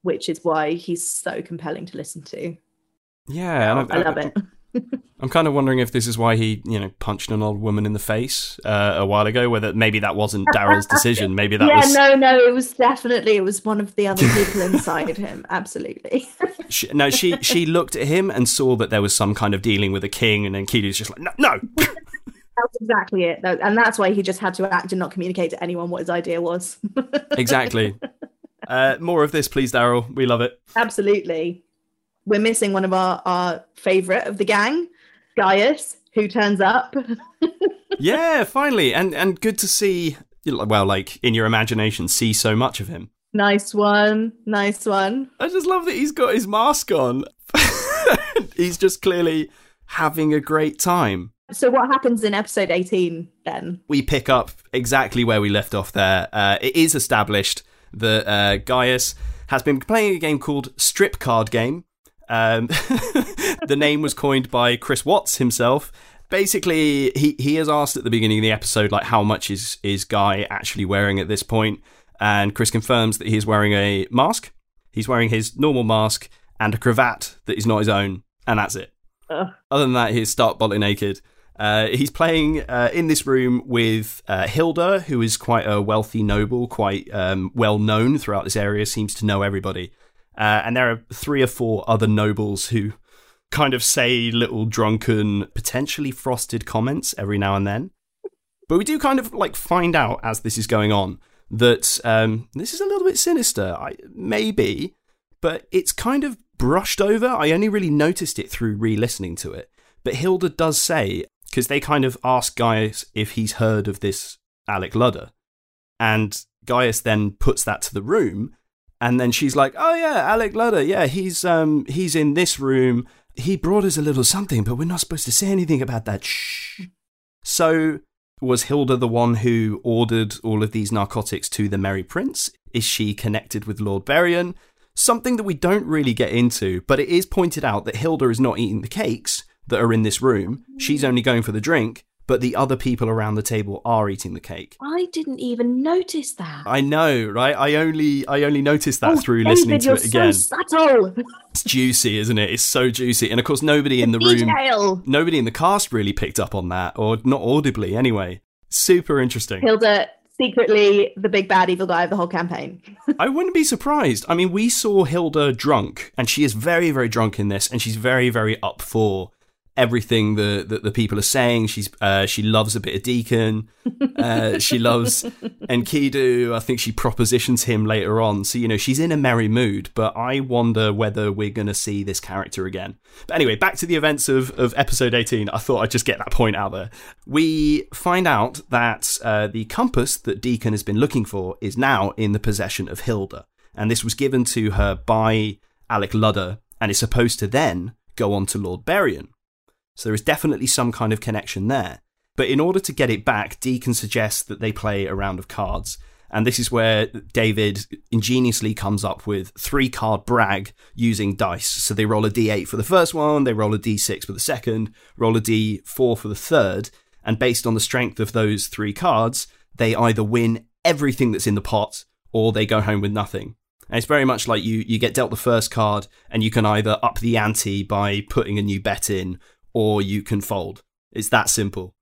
which is why he's so compelling to listen to. Yeah. I, I, I love it. I'm kind of wondering if this is why he, you know, punched an old woman in the face uh, a while ago. Whether maybe that wasn't Daryl's decision. Maybe that yeah, was. Yeah, no, no, it was definitely it was one of the other people inside him. Absolutely. She, no, she she looked at him and saw that there was some kind of dealing with the king, and then Kidu's just like, no, no. That's exactly it, and that's why he just had to act and not communicate to anyone what his idea was. Exactly. Uh, more of this, please, Daryl. We love it. Absolutely. We're missing one of our, our favourite of the gang, Gaius, who turns up. Yeah, finally. And and good to see, well, like, in your imagination, see so much of him. Nice one. Nice one. I just love that he's got his mask on. He's just clearly having a great time. So what happens in episode eighteen, then? We pick up exactly where we left off there. Uh, it is established that uh, Gaius has been playing a game called Strip Card Game. Um, the name was coined by Chris Watts himself. Basically, he, he is asked at the beginning of the episode, like, how much is, is Guy actually wearing at this point? And Chris confirms that he is wearing a mask. He's wearing his normal mask and a cravat that is not his own. And that's it. Uh. Other than that, he's stark bolly naked. Uh, he's playing uh, in this room with uh, Hilda, who is quite a wealthy noble, quite um, well known throughout this area, seems to know everybody. Uh, and there are three or four other nobles who kind of say little drunken, potentially frosted comments every now and then. But we do kind of like find out as this is going on that um, this is a little bit sinister, I, maybe, but it's kind of brushed over. I only really noticed it through re-listening to it. But Hilda does say, because they kind of ask Gaius if he's heard of this Alec Ludder. And Gaius then puts that to the room. And then she's like, oh, yeah, Alec Ludder, yeah, he's um he's in this room. He brought us a little something, but we're not supposed to say anything about that. Shh. So was Hilda the one who ordered all of these narcotics to the Merry Prince? Is she connected with Lord Berrian? Something that we don't really get into, but it is pointed out that Hilda is not eating the cakes that are in this room. She's only going for the drink, but the other people around the table are eating the cake. I didn't even notice that. I know, right? I only I only noticed that oh, through David, listening to you're it again. So subtle. It's juicy, isn't it? It's so juicy. And of course, nobody the in the detail. room, nobody in the cast really picked up on that, or not audibly anyway. Super interesting. Hilda, secretly the big bad evil guy of the whole campaign. I wouldn't be surprised. I mean, we saw Hilda drunk, and she is very, very drunk in this, and she's very, very up for everything that the, the people are saying. She's uh, she loves a bit of Deacon. Uh, she loves Enkidu. I think she propositions him later on. So, you know, she's in a merry mood, but I wonder whether we're going to see this character again. But anyway, back to the events of, of episode eighteen. I thought I'd just get that point out there. We find out that uh, the compass that Deacon has been looking for is now in the possession of Hilda. And this was given to her by Alec Ludder and is supposed to then go on to Lord Berrian. So there is definitely some kind of connection there. But in order to get it back, Deacon suggests that they play a round of cards. And this is where David ingeniously comes up with three-card brag using dice. So they roll a d eight for the first one, they roll a d six for the second, roll a d four for the third. And based on the strength of those three cards, they either win everything that's in the pot or they go home with nothing. And it's very much like you, you get dealt the first card and you can either up the ante by putting a new bet in, or you can fold. It's that simple.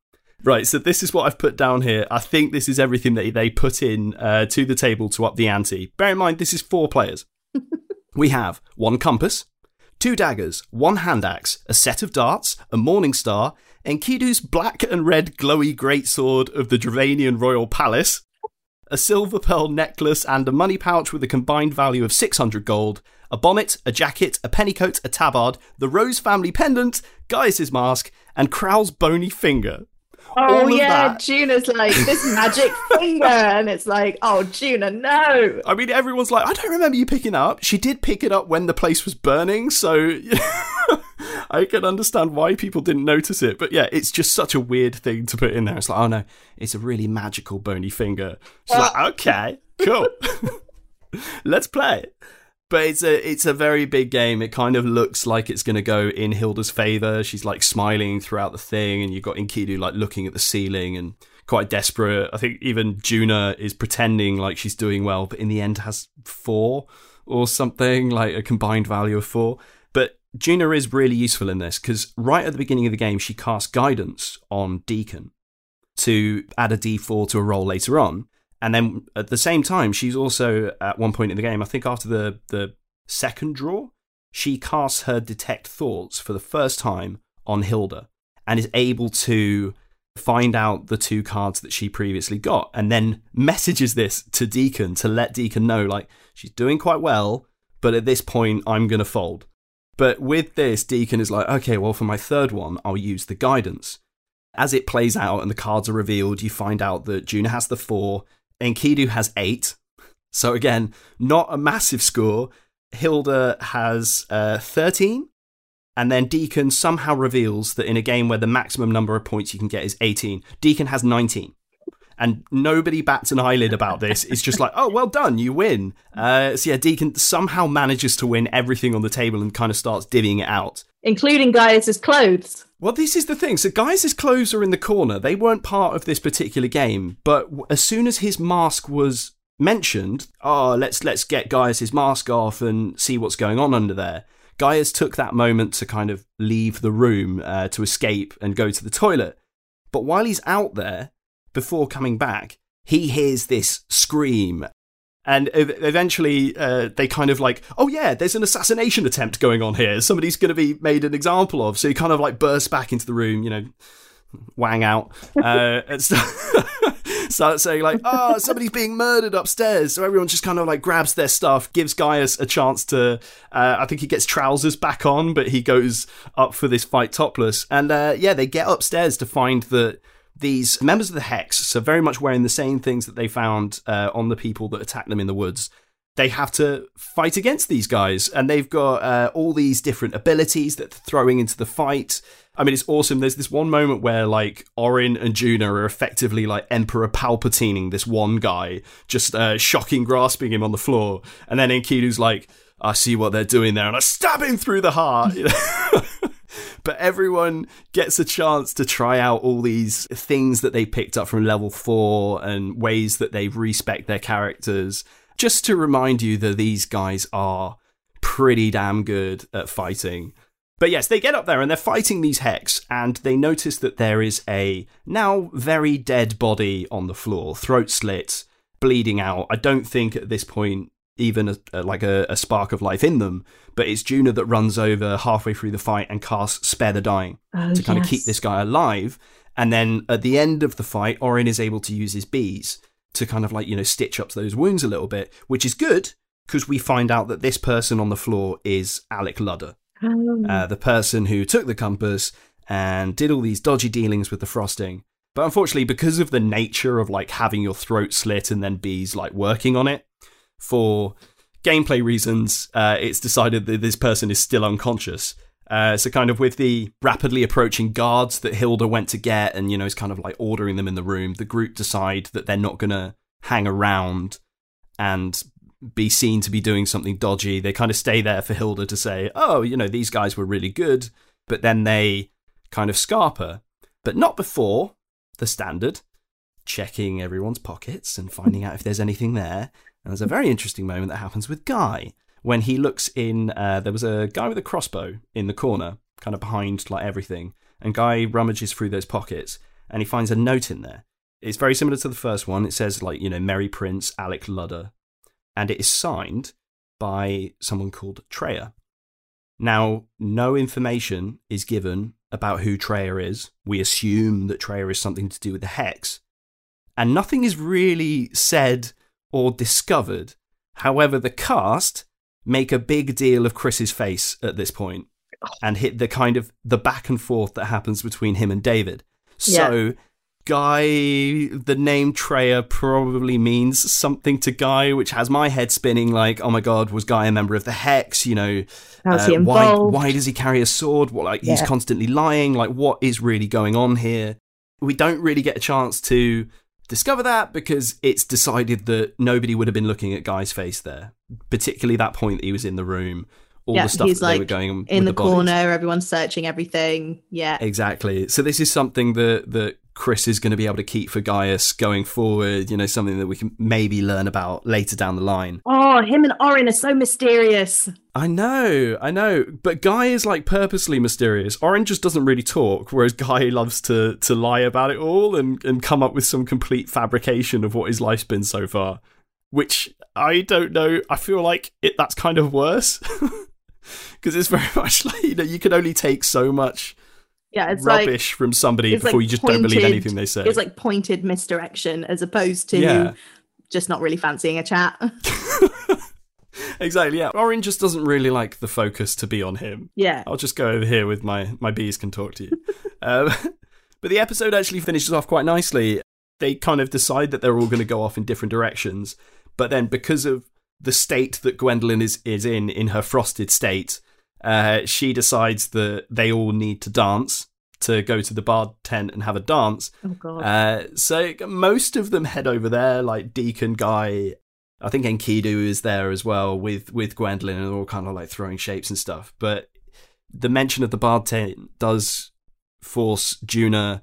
Right, so this is what I've put down here. I think this is everything that they put in uh, to the table to up the ante. Bear in mind, this is four players. We have one compass, two daggers, one hand axe, a set of darts, a morning star, Enkidu's black and red glowy greatsword of the Dravanian royal palace, a silver pearl necklace and a money pouch with a combined value of six hundred gold, a bonnet, a jacket, a pennicoat, a tabard, the Rose family pendant, Gaius' mask, and Kral's bony finger. Oh, All yeah, Juna's like, this magic finger, and it's like, oh, Juna, no! I mean, everyone's like, I don't remember you picking that up. She did pick it up when the place was burning, so I can understand why people didn't notice it. But yeah, it's just such a weird thing to put in there. It's like, oh no, it's a really magical bony finger. She's well, like, okay, cool. Let's play. But it's a it's a very big game. It kind of looks like it's going to go in Hilda's favour. She's like smiling throughout the thing, and you've got Enkidu like looking at the ceiling and quite desperate. I think even Juna is pretending like she's doing well, but in the end has four or something, like a combined value of four. But Juna is really useful in this because right at the beginning of the game, she casts Guidance on Deacon to add a d four to a roll later on. And then at the same time, she's also, at one point in the game, I think after the, the second draw, she casts her Detect Thoughts for the first time on Hilda and is able to find out the two cards that she previously got and then messages this to Deacon to let Deacon know, like, she's doing quite well, but at this point, I'm going to fold. But with this, Deacon is like, okay, well, for my third one, I'll use the Guidance. As it plays out and the cards are revealed, you find out that Juna has the four, Enkidu has eight. So again, not a massive score. Hilda has uh, thirteen. And then Deacon somehow reveals that in a game where the maximum number of points you can get is eighteen, Deacon has nineteen. And nobody bats an eyelid about this. It's just like, oh, well done, you win. Uh, so yeah, Deacon somehow manages to win everything on the table and kind of starts divvying it out. Including Gaius' clothes. Well, this is the thing. So Gaius' clothes are in the corner. They weren't part of this particular game. But as soon as his mask was mentioned, oh, let's let's get Gaius' mask off and see what's going on under there. Gaius took that moment to kind of leave the room, uh, to escape and go to the toilet. But while he's out there, before coming back, he hears this scream. And eventually uh, they kind of like, oh yeah, there's an assassination attempt going on here. Somebody's going to be made an example of. So he kind of like bursts back into the room, you know, wang out. Uh, and st- starts saying like, oh, somebody's being murdered upstairs. So everyone just kind of like grabs their stuff, gives Gaius a chance to, uh, I think he gets trousers back on, but he goes up for this fight topless. And uh, yeah, they get upstairs to find that these members of the Hex, so very much wearing the same things that they found uh, on the people that attacked them in the woods, they have to fight against these guys. And they've got uh, all these different abilities that they're throwing into the fight. I mean, it's awesome. There's this one moment where, like, Oren and Juna are effectively, like, Emperor Palpatining this one guy, just uh, shocking, grasping him on the floor. And then Enkidu's like, I see what they're doing there, and I stab him through the heart. But everyone gets a chance to try out all these things that they picked up from level four and ways that they respec their characters, just to remind you that these guys are pretty damn good at fighting. But yes, they get up there and they're fighting these Hex, and they notice that there is a now very dead body on the floor, throat slit, bleeding out. I don't think at this point even a, a, like a, a spark of life in them, but it's Juna that runs over halfway through the fight and casts Spare the Dying oh, to kind yes. of keep this guy alive. And then at the end of the fight, Oren is able to use his bees to kind of like, you know, stitch up those wounds a little bit, which is good because we find out that this person on the floor is Alec Ludder. Um, uh, the person who took the compass and did all these dodgy dealings with the frosting. But unfortunately, because of the nature of like having your throat slit and then bees like working on it, for gameplay reasons, uh, it's decided that this person is still unconscious. Uh, so kind of with the rapidly approaching guards that Hilda went to get and, you know, is kind of like ordering them in the room, the group decide that they're not going to hang around and be seen to be doing something dodgy. They kind of stay there for Hilda to say, oh, you know, these guys were really good, but then they kind of scarper. But not before the standard, checking everyone's pockets and finding out if there's anything there. And there's a very interesting moment that happens with Guy when he looks in, uh, there was a guy with a crossbow in the corner, kind of behind like everything. And Guy rummages through those pockets and he finds a note in there. It's very similar to the first one. It says like, you know, Merry Prince, Alec Ludder. And it is signed by someone called Traer. Now, no information is given about who Traer is. We assume that Traer is something to do with the Hex. And nothing is really said or discovered. However, the cast make a big deal of Chris's face at this point and hit the kind of the back and forth that happens between him and David. So... yeah. Guy, the name Traer probably means something to Guy, which has my head spinning like, oh my god, was Guy a member of the Hex? You know, uh, he why why does he carry a sword? What, like yeah. he's constantly lying, like what is really going on here? We don't really get a chance to discover that because it's decided that nobody would have been looking at Guy's face there, particularly that point that he was in the room. All yeah, the stuff he's that like they were going on in the, the corner, everyone's searching everything. Yeah, exactly. So this is something that that Chris is going to be able to keep for Gaius going forward. You know, something that we can maybe learn about later down the line. Oh, him and Oren are so mysterious. I know, I know. But Guy is like purposely mysterious. Oren just doesn't really talk, whereas Guy loves to to lie about it all and and come up with some complete fabrication of what his life's been so far. Which I don't know. I feel like it that's kind of worse. Because it's very much like, you know, you can only take so much yeah, it's rubbish like, from somebody before like you just pointed, don't believe anything they say. It's like pointed misdirection as opposed to yeah. just not really fancying a chat. Exactly, yeah. Oren just doesn't really like the focus to be on him. Yeah. I'll just go over here with my, my bees can talk to you. um, but the episode actually finishes off quite nicely. They kind of decide that they're all going to go off in different directions. But then because of the state that Gwendolyn is, is in, in her frosted state, uh, she decides that they all need to dance, to go to the bar tent and have a dance. Oh, God. Uh, so most of them head over there, like Deacon, Guy, I think Enkidu is there as well with, with Gwendolyn, and all kind of like throwing shapes and stuff. But the mention of the bar tent does force Juna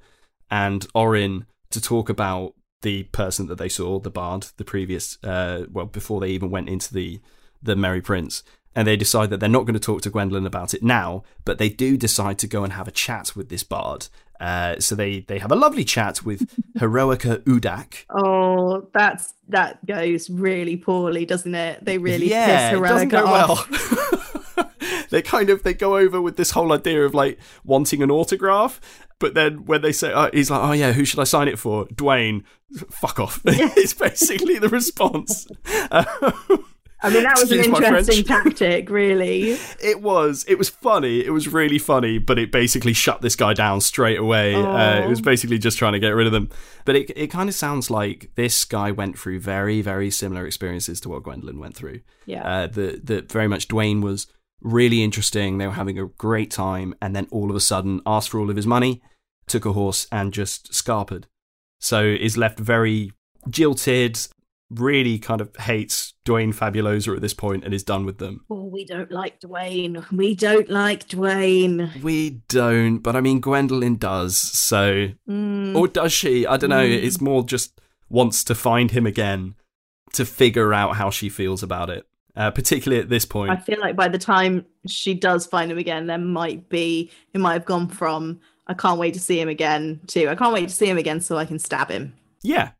and Oren to talk about the person that they saw, the bard, the previous, uh, well, before they even went into the, the Merry Prince. And they decide that they're not going to talk to Gwendolyn about it now, but they do decide to go and have a chat with this bard. Uh, so they, they have a lovely chat with Heroica Udak. Oh, that's that goes really poorly, doesn't it? They really yeah, piss Heroica it doesn't go off. Well. They kind of, they go over with this whole idea of like wanting an autograph. But then when they say, oh, he's like, oh yeah, who should I sign it for? Dwayne, fuck off. Yeah. It's basically the response. Um, I mean, that was an interesting tactic, really. It was. It was funny. It was really funny, but it basically shut this guy down straight away. Uh, it was basically just trying to get rid of them. But it, it kind of sounds like this guy went through very, very similar experiences to what Gwendolyn went through. Yeah. Uh, the, the, very much Dwayne was... really interesting. They were having a great time, and then all of a sudden asked for all of his money, took a horse and just scarpered. So is left very jilted, really kind of hates Dwayne Fabuloso at this point and is done with them. Oh, we don't like Dwayne. We don't like Dwayne. We don't, but I mean, Gwendolyn does, so... Mm. Or does she? I don't know. Mm. It's more just wants to find him again to figure out how she feels about it, uh, particularly at this point. I feel like by the time she does find him again, there might be... It might have gone from, I can't wait to see him again, to, I can't wait to see him again so I can stab him. Yeah.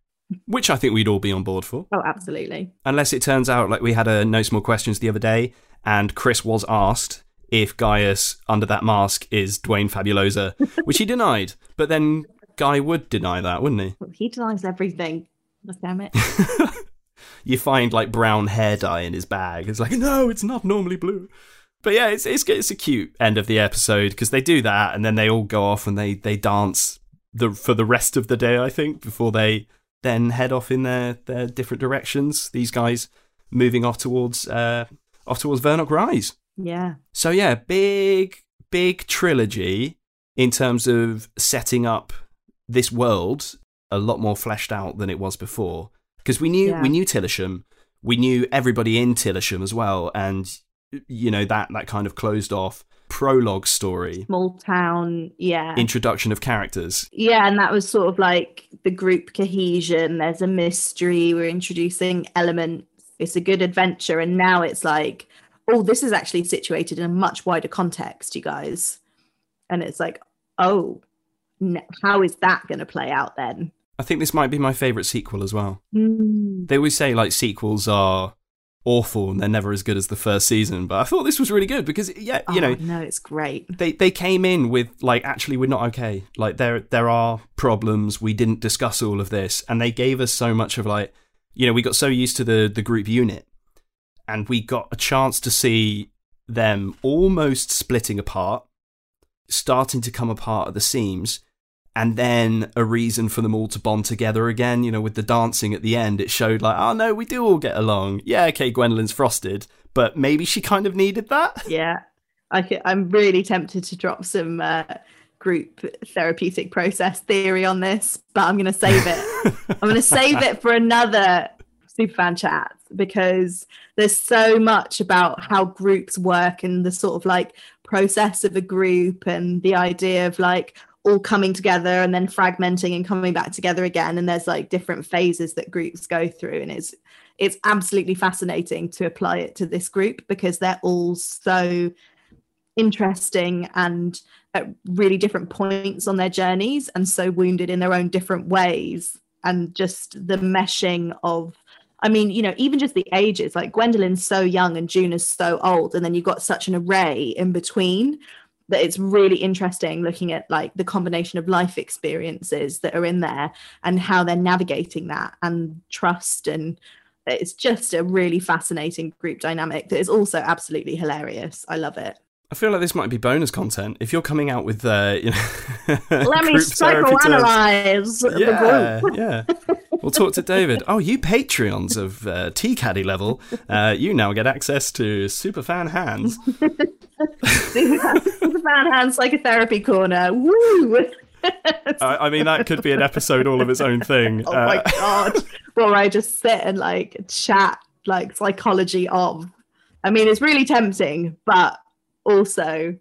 Which I think we'd all be on board for. Oh, absolutely. Unless it turns out, like we had a No Small Questions the other day, and Chris was asked if Gaius, under that mask, is Dwayne Fabuloso, which he denied. But then Guy would deny that, wouldn't he? He denies everything. Damn it. You find, like, brown hair dye in his bag. It's like, no, it's not normally blue. But yeah, it's it's, it's a cute end of the episode, because they do that, and then they all go off and they, they dance the for the rest of the day, I think, before they... then head off in their, their different directions. These guys moving off towards uh, off towards Vernoc Rise. Yeah. So yeah, big big trilogy in terms of setting up this world a lot more fleshed out than it was before. Because we knew yeah. we knew Tillersham, we knew everybody in Tillersham as well, and you know that that kind of closed off prologue story, small town, yeah, introduction of characters, yeah, and that was sort of like the group cohesion. There's a mystery, we're introducing elements, it's a good adventure. And now it's like, oh, this is actually situated in a much wider context, you guys. And it's like, oh, how is that going to play out then? I think this might be my favorite sequel as well. Mm. They always say like sequels are awful and they're never as good as the first season, but I thought this was really good because yeah you oh, know no it's great. They they came in with like, actually we're not okay, like there there are problems, we didn't discuss all of this, and they gave us so much of like, you know, we got so used to the the group unit, and we got a chance to see them almost splitting apart, starting to come apart at the seams, and then a reason for them all to bond together again, you know, with the dancing at the end. It showed like, oh no, we do all get along. Yeah, okay, Gwendolyn's frosted, but maybe she kind of needed that. Yeah, I could, I'm really tempted to drop some uh, group therapeutic process theory on this, but I'm going to save it. I'm going to save it for another Superfan chat, because there's so much about how groups work and the sort of like process of a group and the idea of like, all coming together and then fragmenting and coming back together again, and there's like different phases that groups go through, and it's it's absolutely fascinating to apply it to this group because they're all so interesting and at really different points on their journeys and so wounded in their own different ways, and just the meshing of, I mean, you know, even just the ages, like Gwendolyn's so young and Juna's so old, and then you've got such an array in between that it's really interesting looking at like the combination of life experiences that are in there and how they're navigating that and trust. And it's just a really fascinating group dynamic that is also absolutely hilarious. I love it. I feel like this might be bonus content. If you're coming out with, uh, you know, let me psychoanalyze yeah, the group. Yeah. We'll talk to David. Oh, you Patreons of uh, Tea Caddy level, uh, you now get access to Superfan Hands. Superfan Hands Psychotherapy Corner. Woo! I, I mean, that could be an episode all of its own thing. Oh uh, my God. Where I just sit and like chat, like psychology of. I mean, it's really tempting, but also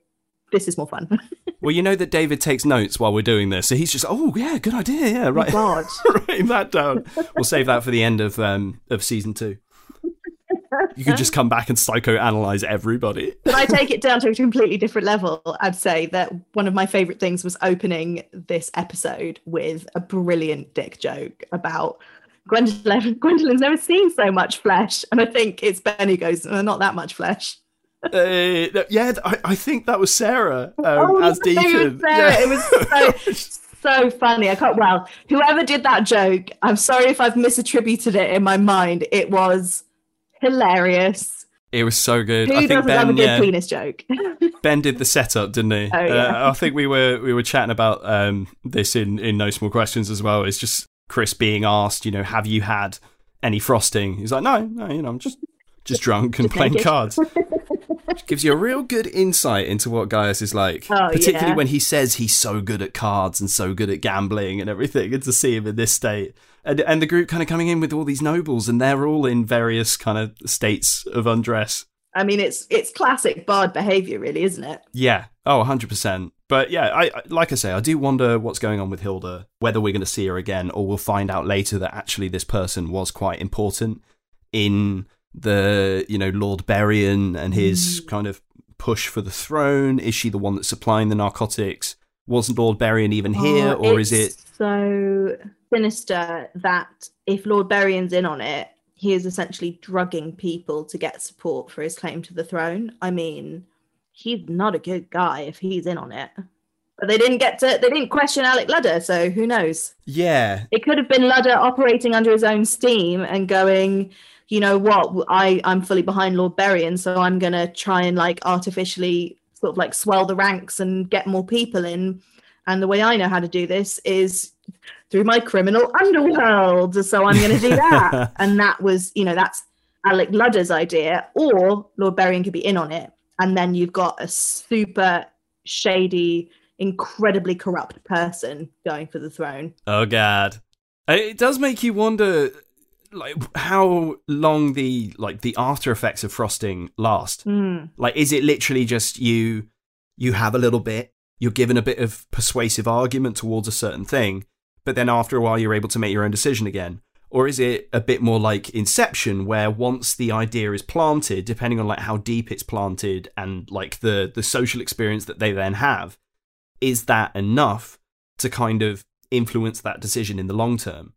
this is more fun. Well, you know that David takes notes while we're doing this, so he's just, oh yeah, good idea, yeah, right. Oh, writing that down. We'll save that for the end of um, of season two. You could just come back and psychoanalyze everybody. But I take it down to a completely different level. I'd say that one of my favorite things was opening this episode with a brilliant dick joke about Gwendolyn. Gwendolyn's never seen so much flesh, and I think it's Ben who goes, oh, not that much flesh. Uh, yeah, I, I think that was Sarah um, oh, as Deacon. It was, yeah. It was so, so funny. I can't. Well, whoever did that joke, I'm sorry if I've misattributed it in my mind. It was hilarious. It was so good. Who I think doesn't Ben, have a good yeah, penis joke? Ben did the setup, didn't he? Oh, yeah. uh, I think we were we were chatting about um, this in, in No Small Questions as well. It's just Chris being asked, you know, have you had any frosting? He's like, no, no, you know, I'm just just drunk and just playing naked cards. Which gives you a real good insight into what Gaius is like. Oh, particularly yeah. when he says he's so good at cards and so good at gambling and everything, and to see him in this state. And, and the group kind of coming in with all these nobles, and they're all in various kind of states of undress. I mean, it's it's classic bard behaviour, really, isn't it? Yeah. Oh, one hundred percent. But yeah, I, I like I say, I do wonder what's going on with Hilda, whether we're going to see her again, or we'll find out later that actually this person was quite important in the, you know, Lord Berrian and his mm. kind of push for the throne. Is she the one that's supplying the narcotics? Wasn't Lord Berrian even here, oh, or is it... so sinister that if Lord Berrian's in on it, he is essentially drugging people to get support for his claim to the throne. I mean, he's not a good guy if he's in on it. But they didn't get to, they didn't question Alec Ludder, so who knows? Yeah. It could have been Ludder operating under his own steam and going, you know what, I, I'm fully behind Lord Berrian, so I'm going to try and like artificially sort of like swell the ranks and get more people in. And the way I know how to do this is through my criminal underworld. So I'm going to do that. And that was, you know, that's Alec Ludder's idea. Or Lord Berrian could be in on it. And then you've got a super shady, incredibly corrupt person going for the throne. Oh, God. It does make you wonder, like, how long the, like, the after effects of frosting last. Mm. Like, is it literally just you, you have a little bit, you're given a bit of persuasive argument towards a certain thing, but then after a while you're able to make your own decision again? Or is it a bit more like Inception, where once the idea is planted, depending on like how deep it's planted and like the, the social experience that they then have, is that enough to kind of influence that decision in the long term?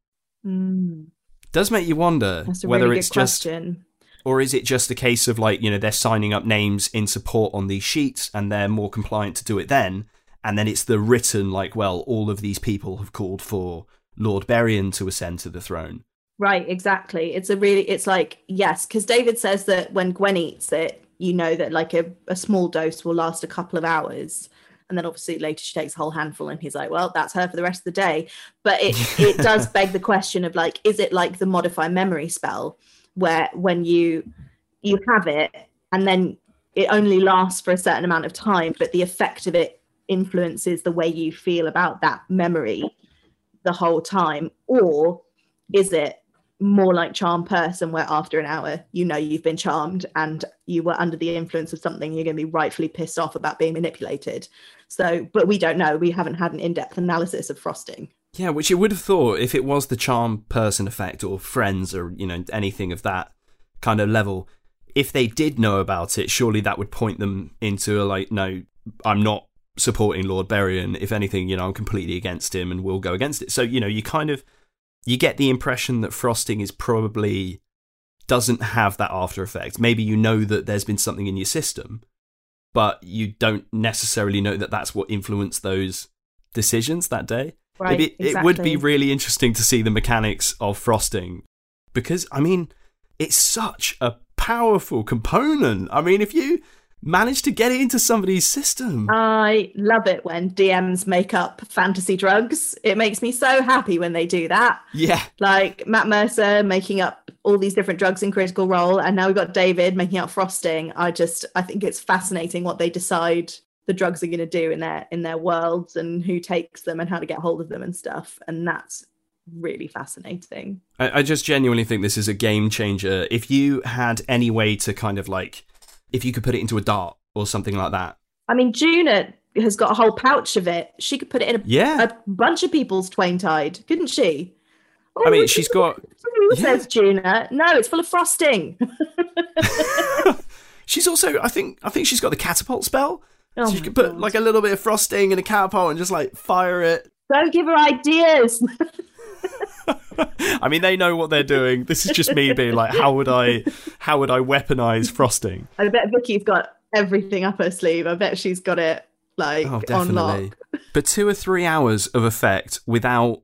Mm. Does make you wonder whether really it's just... question. Or is it just a case of like, you know, they're signing up names in support on these sheets and they're more compliant to do it then. And then it's the written like, well, all of these people have called for Lord Berrian to ascend to the throne. Right, exactly. It's a really, it's like, yes, because David says that when Gwen eats it, you know that like a, a small dose will last a couple of hours. And then obviously later she takes a whole handful and he's like, well, that's her for the rest of the day. But it it does beg the question of like, is it like the modify memory spell? Where when you you have it and then it only lasts for a certain amount of time, but the effect of it influences the way you feel about that memory the whole time? Or is it more like charm person, where after an hour you know you've been charmed and you were under the influence of something, you're going to be rightfully pissed off about being manipulated? So, but we don't know. We haven't had an in-depth analysis of frosting. Yeah, which you would have thought if it was the charm person effect or friends or, you know, anything of that kind of level, if they did know about it, surely that would point them into a, like, no, I'm not supporting Lord Berrian. If anything, you know, I'm completely against him and will go against it. So, you know, you kind of, you get the impression that frosting is probably doesn't have that after effect. Maybe you know that there's been something in your system, but you don't necessarily know that that's what influenced those decisions that day. Right, Maybe, exactly. It would be really interesting to see the mechanics of frosting, because, I mean, it's such a powerful component. I mean, if you manage to get it into somebody's system. I love it when D Ms make up fantasy drugs. It makes me so happy when they do that. Yeah. Like Matt Mercer making up all these different drugs in Critical Role, and now we've got David making up frosting. I just, I think it's fascinating what they decide the drugs are going to do in their in their worlds, and who takes them and how to get hold of them and stuff. And that's really fascinating. I, I just genuinely think this is a game changer. If you had any way to kind of like, if you could put it into a dart or something like that. I mean, Juna has got a whole pouch of it. She could put it in a, yeah. a bunch of people's Twain Tide, couldn't she? Oh, I mean, she's got... Who yeah. says Juna? No, it's full of frosting. She's also, I think, I think she's got the catapult spell. So oh you could put God. like a little bit of frosting in a catapult and just like fire it. Don't give her ideas. I mean, they know what they're doing. This is just me being like, how would I, how would I weaponize frosting? I bet Vicky's got everything up her sleeve. I bet she's got it like oh, on lock. But two or three hours of effect without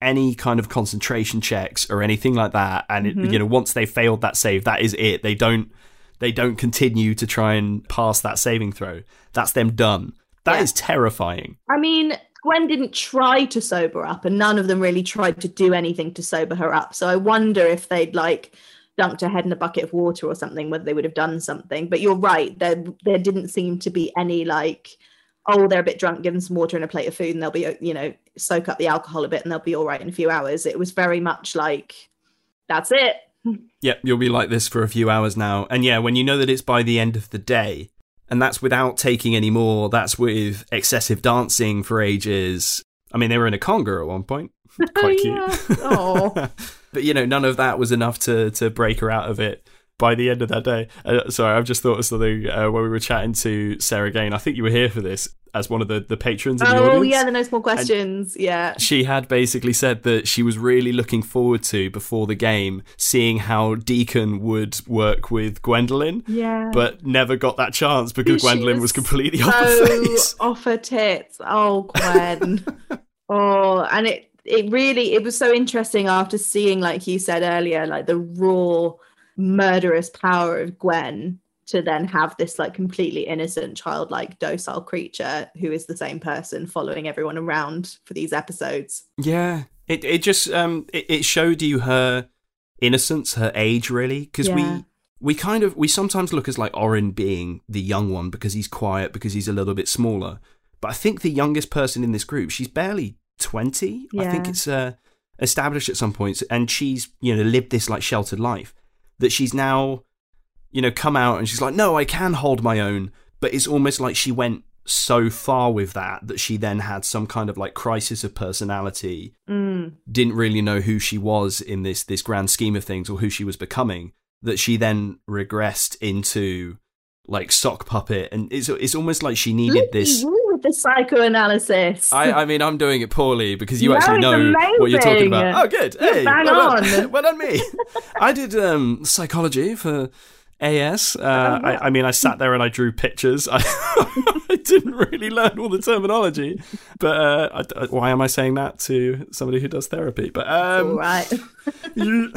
any kind of concentration checks or anything like that, and mm-hmm. it, you know, once they failed that save, that is it. They don't. They don't continue to try and pass that saving throw. That's them done. That yeah. is terrifying. I mean, Gwen didn't try to sober up, and none of them really tried to do anything to sober her up. So I wonder if they'd like dunked her head in a bucket of water or something, whether they would have done something. But you're right, there there didn't seem to be any like, oh, they're a bit drunk, give them some water and a plate of food and they'll be, you know, soak up the alcohol a bit and they'll be all right in a few hours. It was very much like, that's it. Yep, you'll be like this for a few hours now. And yeah, when you know that it's by the end of the day, and that's without taking any more, that's with excessive dancing for ages. I mean, they were in a conga at one point. Quite cute. Oh. But, you know, none of that was enough to, to break her out of it by the end of that day. Uh, sorry, I've just thought of something uh, when we were chatting to Sarah Gain. I think you were here for this as one of the, the patrons in the audience. Oh, yeah, the No Small Questions, and yeah. She had basically said that she was really looking forward to, before the game, seeing how Deacon would work with Gwendolyn, yeah. but never got that chance because she Gwendolyn was, was completely so off her face. Off her tits. Oh, Gwen. Oh, and it, it really, it was so interesting after seeing, like you said earlier, like the raw murderous power of Gwen to then have this like completely innocent, childlike, docile creature who is the same person following everyone around for these episodes. Yeah, it it just um it, it showed you her innocence, her age really, because yeah. we we kind of we sometimes look as like Oren being the young one because he's quiet, because he's a little bit smaller, but I think the youngest person in this group, she's barely twenty. Yeah. I think it's uh, established at some points, and she's, you know, lived this like sheltered life. That she's now, you know, come out and she's like, no, I can hold my own. But it's almost like she went so far with that that she then had some kind of like crisis of personality, mm. didn't really know who she was in this this grand scheme of things or who she was becoming, that she then regressed into like sock puppet. And it's it's almost like she needed this... the psychoanalysis. I, I mean, I'm doing it poorly because you no, actually know amazing. What you're talking about. Oh, good. Hey, bang well on. Done. Well done me. I did um, psychology for A S. Uh, um, I, I mean, I sat there and I drew pictures. I, I didn't really learn all the terminology. But uh, I, why am I saying that to somebody who does therapy? But um, all right. you,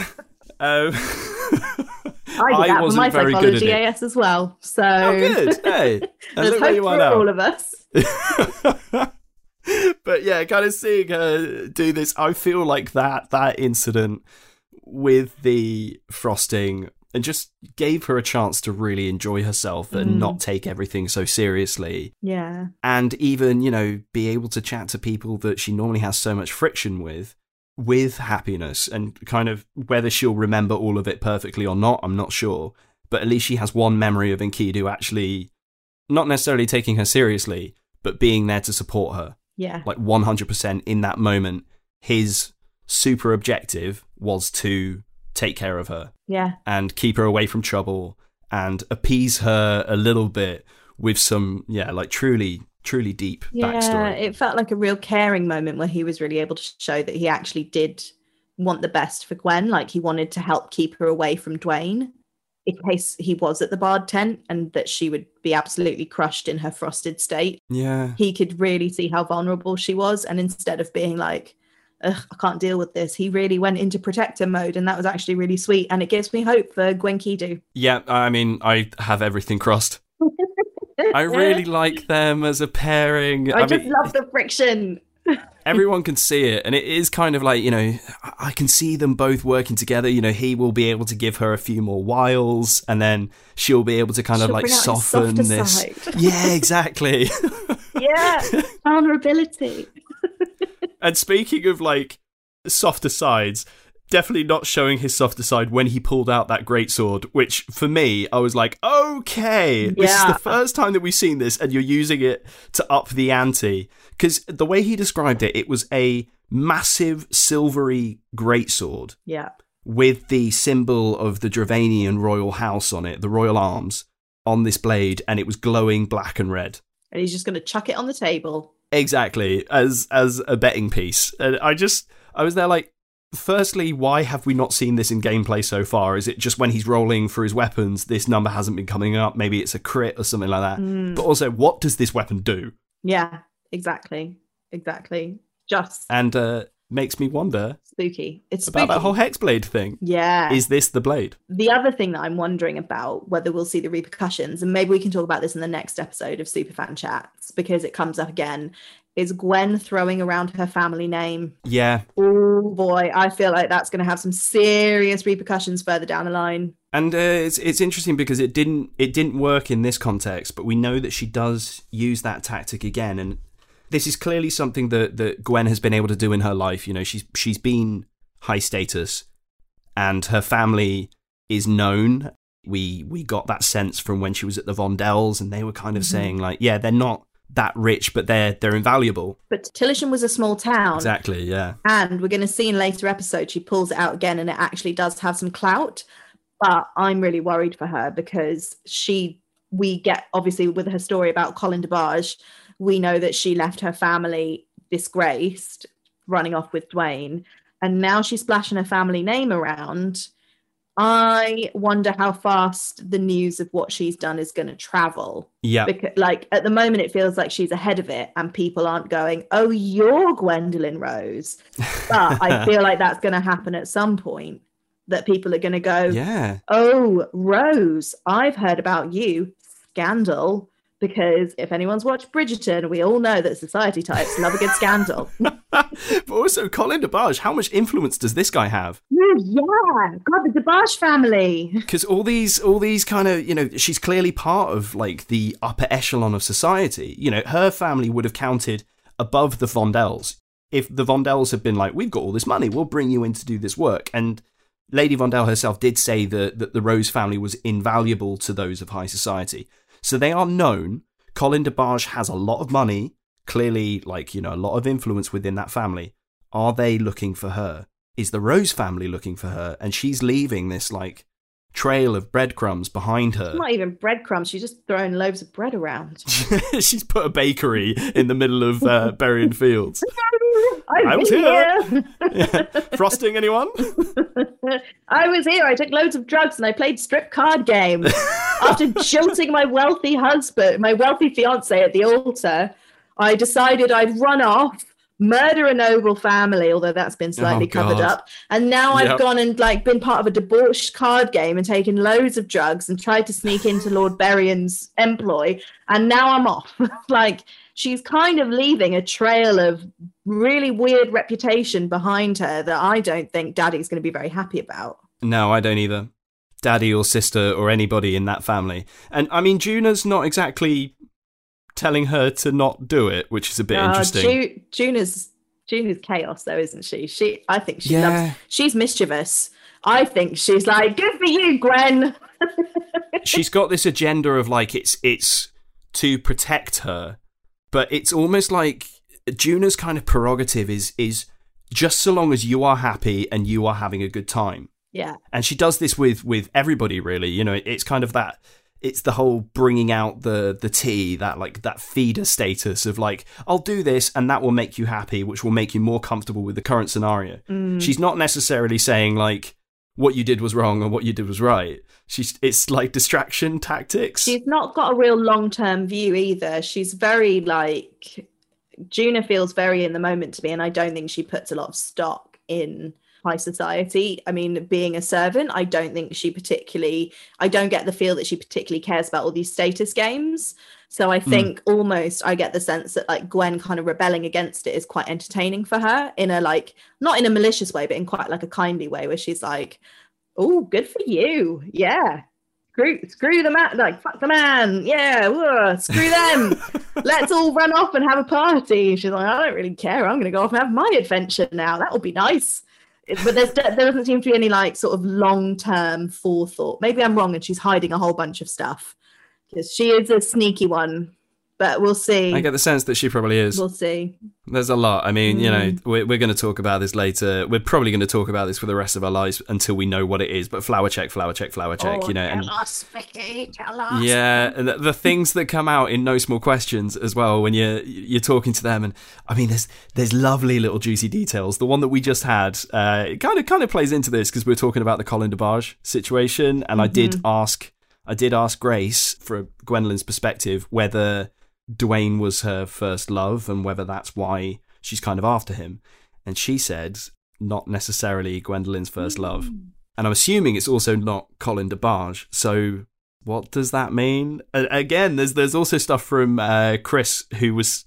um, I did I that wasn't for my very psychology good at it. A S as well. So oh, good. Hey, there's hope for all of us. But yeah, kind of seeing her do this, I feel like that that incident with the frosting and just gave her a chance to really enjoy herself and mm. not take everything so seriously. Yeah, and even, you know, be able to chat to people that she normally has so much friction with with happiness, and kind of whether she'll remember all of it perfectly or not, I'm not sure, but at least she has one memory of Enkidu actually not necessarily taking her seriously, but being there to support her. Yeah. Like one hundred percent in that moment, his super objective was to take care of her. Yeah. And keep her away from trouble and appease her a little bit with some, yeah, like truly, truly deep yeah, backstory. Yeah, it felt like a real caring moment where he was really able to show that he actually did want the best for Gwen. Like he wanted to help keep her away from Dwayne in case he was at the barred tent, and that she would be absolutely crushed in her frosted state. Yeah. He could really see how vulnerable she was. And instead of being like, ugh, I can't deal with this, he really went into protector mode. And that was actually really sweet. And it gives me hope for Gwenkidu. Yeah, I mean, I have everything crossed. I really like them as a pairing. I, I just mean, love the friction. Everyone can see it, and it is kind of like, you know, I can see them both working together. You know, he will be able to give her a few more wiles, and then she'll be able to kind she'll of like soften this. Yeah, exactly. Yeah, vulnerability. And speaking of like softer sides, definitely not showing his softer side when he pulled out that greatsword, which for me, I was like, okay, yeah. This is the first time that we've seen this and you're using it to up the ante. Because the way he described it, it was a massive silvery greatsword yeah. with the symbol of the Dravanian royal house on it, the royal arms on this blade, and it was glowing black and red. And he's just going to chuck it on the table. Exactly, as as a betting piece. And I just, I was there like, firstly, why have we not seen this in gameplay so far? Is it just when he's rolling for his weapons, this number hasn't been coming up? Maybe it's a crit or something like that. Mm. But also, what does this weapon do? Yeah, exactly. Exactly. Just. And uh, makes me wonder. Spooky. It's spooky. About that whole Hexblade thing. Yeah. Is this the blade? The other thing that I'm wondering about, whether we'll see the repercussions, and maybe we can talk about this in the next episode of Superfan Chats, because it comes up again, is Gwen throwing around her family name. Yeah. Oh boy, I feel like that's going to have some serious repercussions further down the line. And uh, it's it's interesting because it didn't it didn't work in this context, but we know that she does use that tactic again, and this is clearly something that, that Gwen has been able to do in her life. You know, she's she's been high status, and her family is known. We we got that sense from when she was at the Vondels, and they were kind of mm-hmm. saying like, yeah, they're not that rich, but they're they're invaluable. But Tillishan was a small town. Exactly, yeah. And we're going to see in later episodes she pulls it out again, and it actually does have some clout. But I'm really worried for her because she, we get, obviously with her story about Colin DeBarge, we know that she left her family disgraced, running off with Dwayne. And now she's splashing her family name around. I wonder how fast the news of what she's done is going to travel. Yeah. Because, like, at the moment, it feels like she's ahead of it and people aren't going, oh, you're Gwendolyn Rose. But I feel like that's going to happen at some point. That people are going to go, yeah. Oh, Rose, I've heard about you. Scandal. Because if anyone's watched Bridgerton, we all know that society types love a good scandal. But also, Colin DeBarge, how much influence does this guy have? Yeah, yeah. God, the DeBarge family. Because all these, all these kind of, you know, she's clearly part of, like, the upper echelon of society. You know, her family would have counted above the Vondels. If the Vondels had been like, we've got all this money, we'll bring you in to do this work. And Lady Vondel herself did say that, that the Rose family was invaluable to those of high society. So they are known. Colin DeBarge has a lot of money, clearly, like, you know, a lot of influence within that family. Are they looking for her? Is the Rose family looking for her? And she's leaving this, like, trail of breadcrumbs behind her. Not even breadcrumbs, she's just throwing loaves of bread around. She's put a bakery in the middle of uh, Berrian Fields. I was here. here. Yeah. Frosting, anyone? I was here. I took loads of drugs and I played strip card game. After jilting my wealthy husband, my wealthy fiance at the altar, I decided I'd run off, murder a noble family, although that's been slightly oh, covered up. And now yep. I've gone and like been part of a debauched card game and taken loads of drugs and tried to sneak into Lord Berrian's employ. And now I'm off. Like, she's kind of leaving a trail of really weird reputation behind her that I don't think Daddy's going to be very happy about. No, I don't either. Daddy or sister or anybody in that family. And I mean, Juna's not exactly telling her to not do it, which is a bit uh, interesting. Ju- Juna's Juna's chaos though, isn't she? She I think she yeah. loves she's mischievous. I think she's like, good for you, Gwen. She's got this agenda of like it's it's to protect her, but it's almost like Juna's kind of prerogative is is just so long as you are happy and you are having a good time. Yeah. And she does this with with everybody, really. You know, it's kind of that, it's the whole bringing out the the tea, that like that feeder status of like, I'll do this and that will make you happy, which will make you more comfortable with the current scenario. Mm. She's not necessarily saying like what you did was wrong or what you did was right. She's it's like distraction tactics. She's not got a real long-term view either. She's very like, Juna feels very in the moment to me, and I don't think she puts a lot of stock in high society. I mean, being a servant, I don't think she particularly, I don't get the feel that she particularly cares about all these status games. So I think mm. almost I get the sense that like Gwen kind of rebelling against it is quite entertaining for her in a like, not in a malicious way, but in quite like a kindly way where she's like, oh, good for you. Yeah. Screw, screw the man, like, fuck the man, yeah, whoa, screw them, let's all run off and have a party. She's like, I don't really care, I'm going to go off and have my adventure now, that'll be nice. But there's, there doesn't seem to be any, like, sort of long-term forethought. Maybe I'm wrong and she's hiding a whole bunch of stuff, because she is a sneaky one, but we'll see. I get the sense that she probably is. We'll see. There's a lot. I mean, mm. you know, we're, we're going to talk about this later. We're probably going to talk about this for the rest of our lives until we know what it is. But flower check, flower check, flower check, oh, you know. Tell us, Vicky, tell us. Yeah, and the, the things that come out in No Small Questions as well when you're, you're talking to them. And I mean, there's there's lovely little juicy details. The one that we just had, uh, it kind of, kind of plays into this because we're talking about the Colin DeBarge situation. And mm-hmm. I did ask, I did ask Grace, from Gwendolyn's perspective, whether Dwayne was her first love and whether that's why she's kind of after him. And she said, not necessarily Gwendolyn's first love. And I'm assuming it's also not Colin DeBarge. So what does that mean? Again, there's there's also stuff from uh, Chris, who was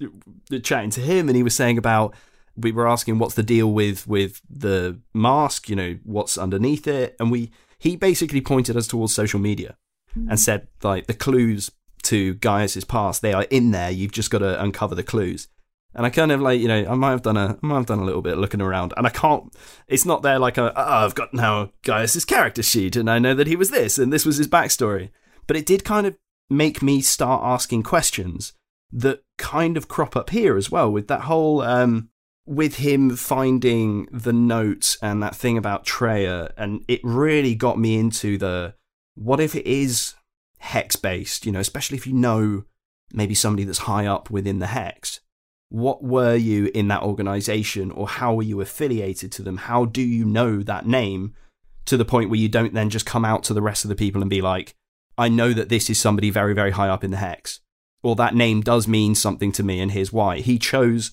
chatting to him, and he was saying about, we were asking what's the deal with with the mask, you know, what's underneath it, and we he basically pointed us towards social media mm. and said, like, the clues to Gaius's past, they are in there, you've just got to uncover the clues. And I kind of, like, you know, I might have done a I might have done a little bit of looking around, and I can't, it's not there like a, oh, I've got now Gaius's character sheet and I know that he was this and this was his backstory. But it did kind of make me start asking questions that kind of crop up here as well, with that whole, um, with him finding the notes and that thing about Traer, and it really got me into the, what if it is hex-based, you know, especially if you know maybe somebody that's high up within the Hex. What were you in that organisation, or how were you affiliated to them? How do you know that name to the point where you don't then just come out to the rest of the people and be like, I know that this is somebody very, very high up in the Hex, or that name does mean something to me and here's why. He chose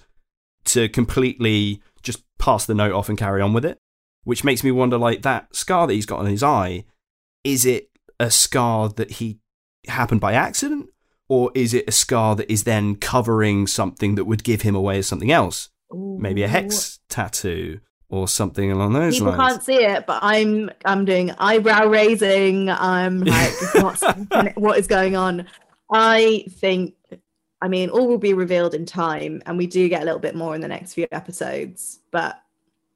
to completely just pass the note off and carry on with it, which makes me wonder, like, that scar that he's got on his eye, is it a scar that he happened by accident, or is it a scar that is then covering something that would give him away as something else? Ooh. Maybe a hex tattoo or something along those People lines. People can't see it, but I'm I'm doing eyebrow raising. I'm like, what's, what is going on? I think, I mean, all will be revealed in time, and we do get a little bit more in the next few episodes, but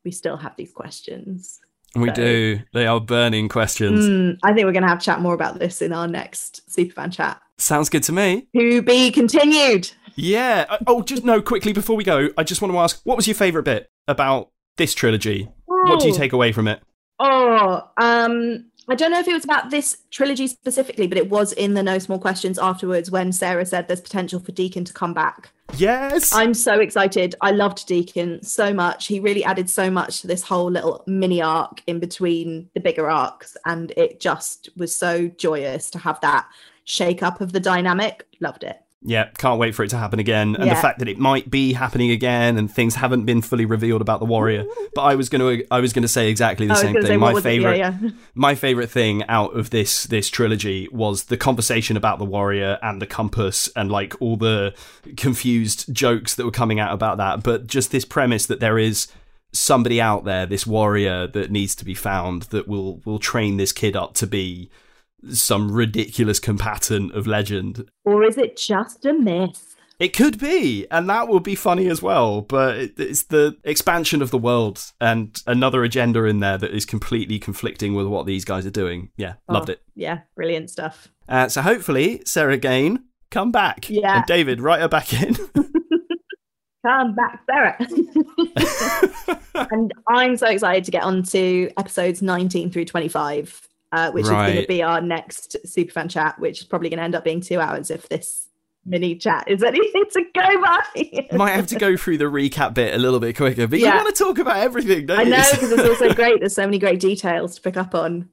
we still have these questions. We so. do. They are burning questions. Mm, I think we're going to have a chat more about this in our next Superfan chat. Sounds good to me. To be continued. Yeah. Oh, just no, quickly before we go, I just want to ask, what was your favourite bit about this trilogy? Ooh. What do you take away from it? Oh, um, I don't know if it was about this trilogy specifically, but it was in the No Small Questions afterwards when Sarah said there's potential for Deacon to come back. Yes. I'm so excited. I loved Deacon so much. He really added so much to this whole little mini arc in between the bigger arcs, and it just was so joyous to have that shake up of the dynamic. Loved it. Yeah, can't wait for it to happen again. And yeah. the fact that it might be happening again and things haven't been fully revealed about the warrior. But I was going to I was going to say exactly the I same thing. Say, my favorite yeah, yeah. my favorite thing out of this this trilogy was the conversation about the warrior and the compass and, like, all the confused jokes that were coming out about that, but just this premise that there is somebody out there, this warrior that needs to be found, that will will train this kid up to be some ridiculous combatant of legend. Or is it just a myth? It could be, and that would be funny as well, but it's the expansion of the world and another agenda in there that is completely conflicting with what these guys are doing. Yeah, oh, loved it. Yeah, brilliant stuff. Uh, so hopefully, Sarah Gain, come back. Yeah. And David, write her back in. Come back, Sarah. And I'm so excited to get on to episodes nineteen through twenty-five. Uh, which right. is going to be our next Superfan chat, which is probably going to end up being two hours if this mini chat is anything to go by. Might have to go through the recap bit a little bit quicker, but yeah. you want to talk about everything, don't I you? I know, because it's also great. There's so many great details to pick up on.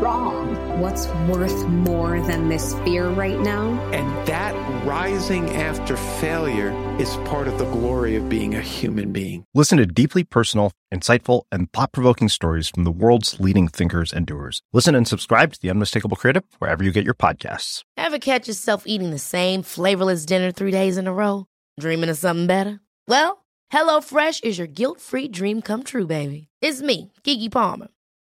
wrong? What's worth more than this fear right now? And that rising after failure is part of the glory of being a human being. Listen to deeply personal, insightful, and thought-provoking stories from the world's leading thinkers and doers. Listen and subscribe to The Unmistakable Creative wherever you get your podcasts. Ever catch yourself eating the same flavorless dinner three days in a row? Dreaming of something better? Well, HelloFresh is your guilt-free dream come true, baby. It's me, Keke Palmer.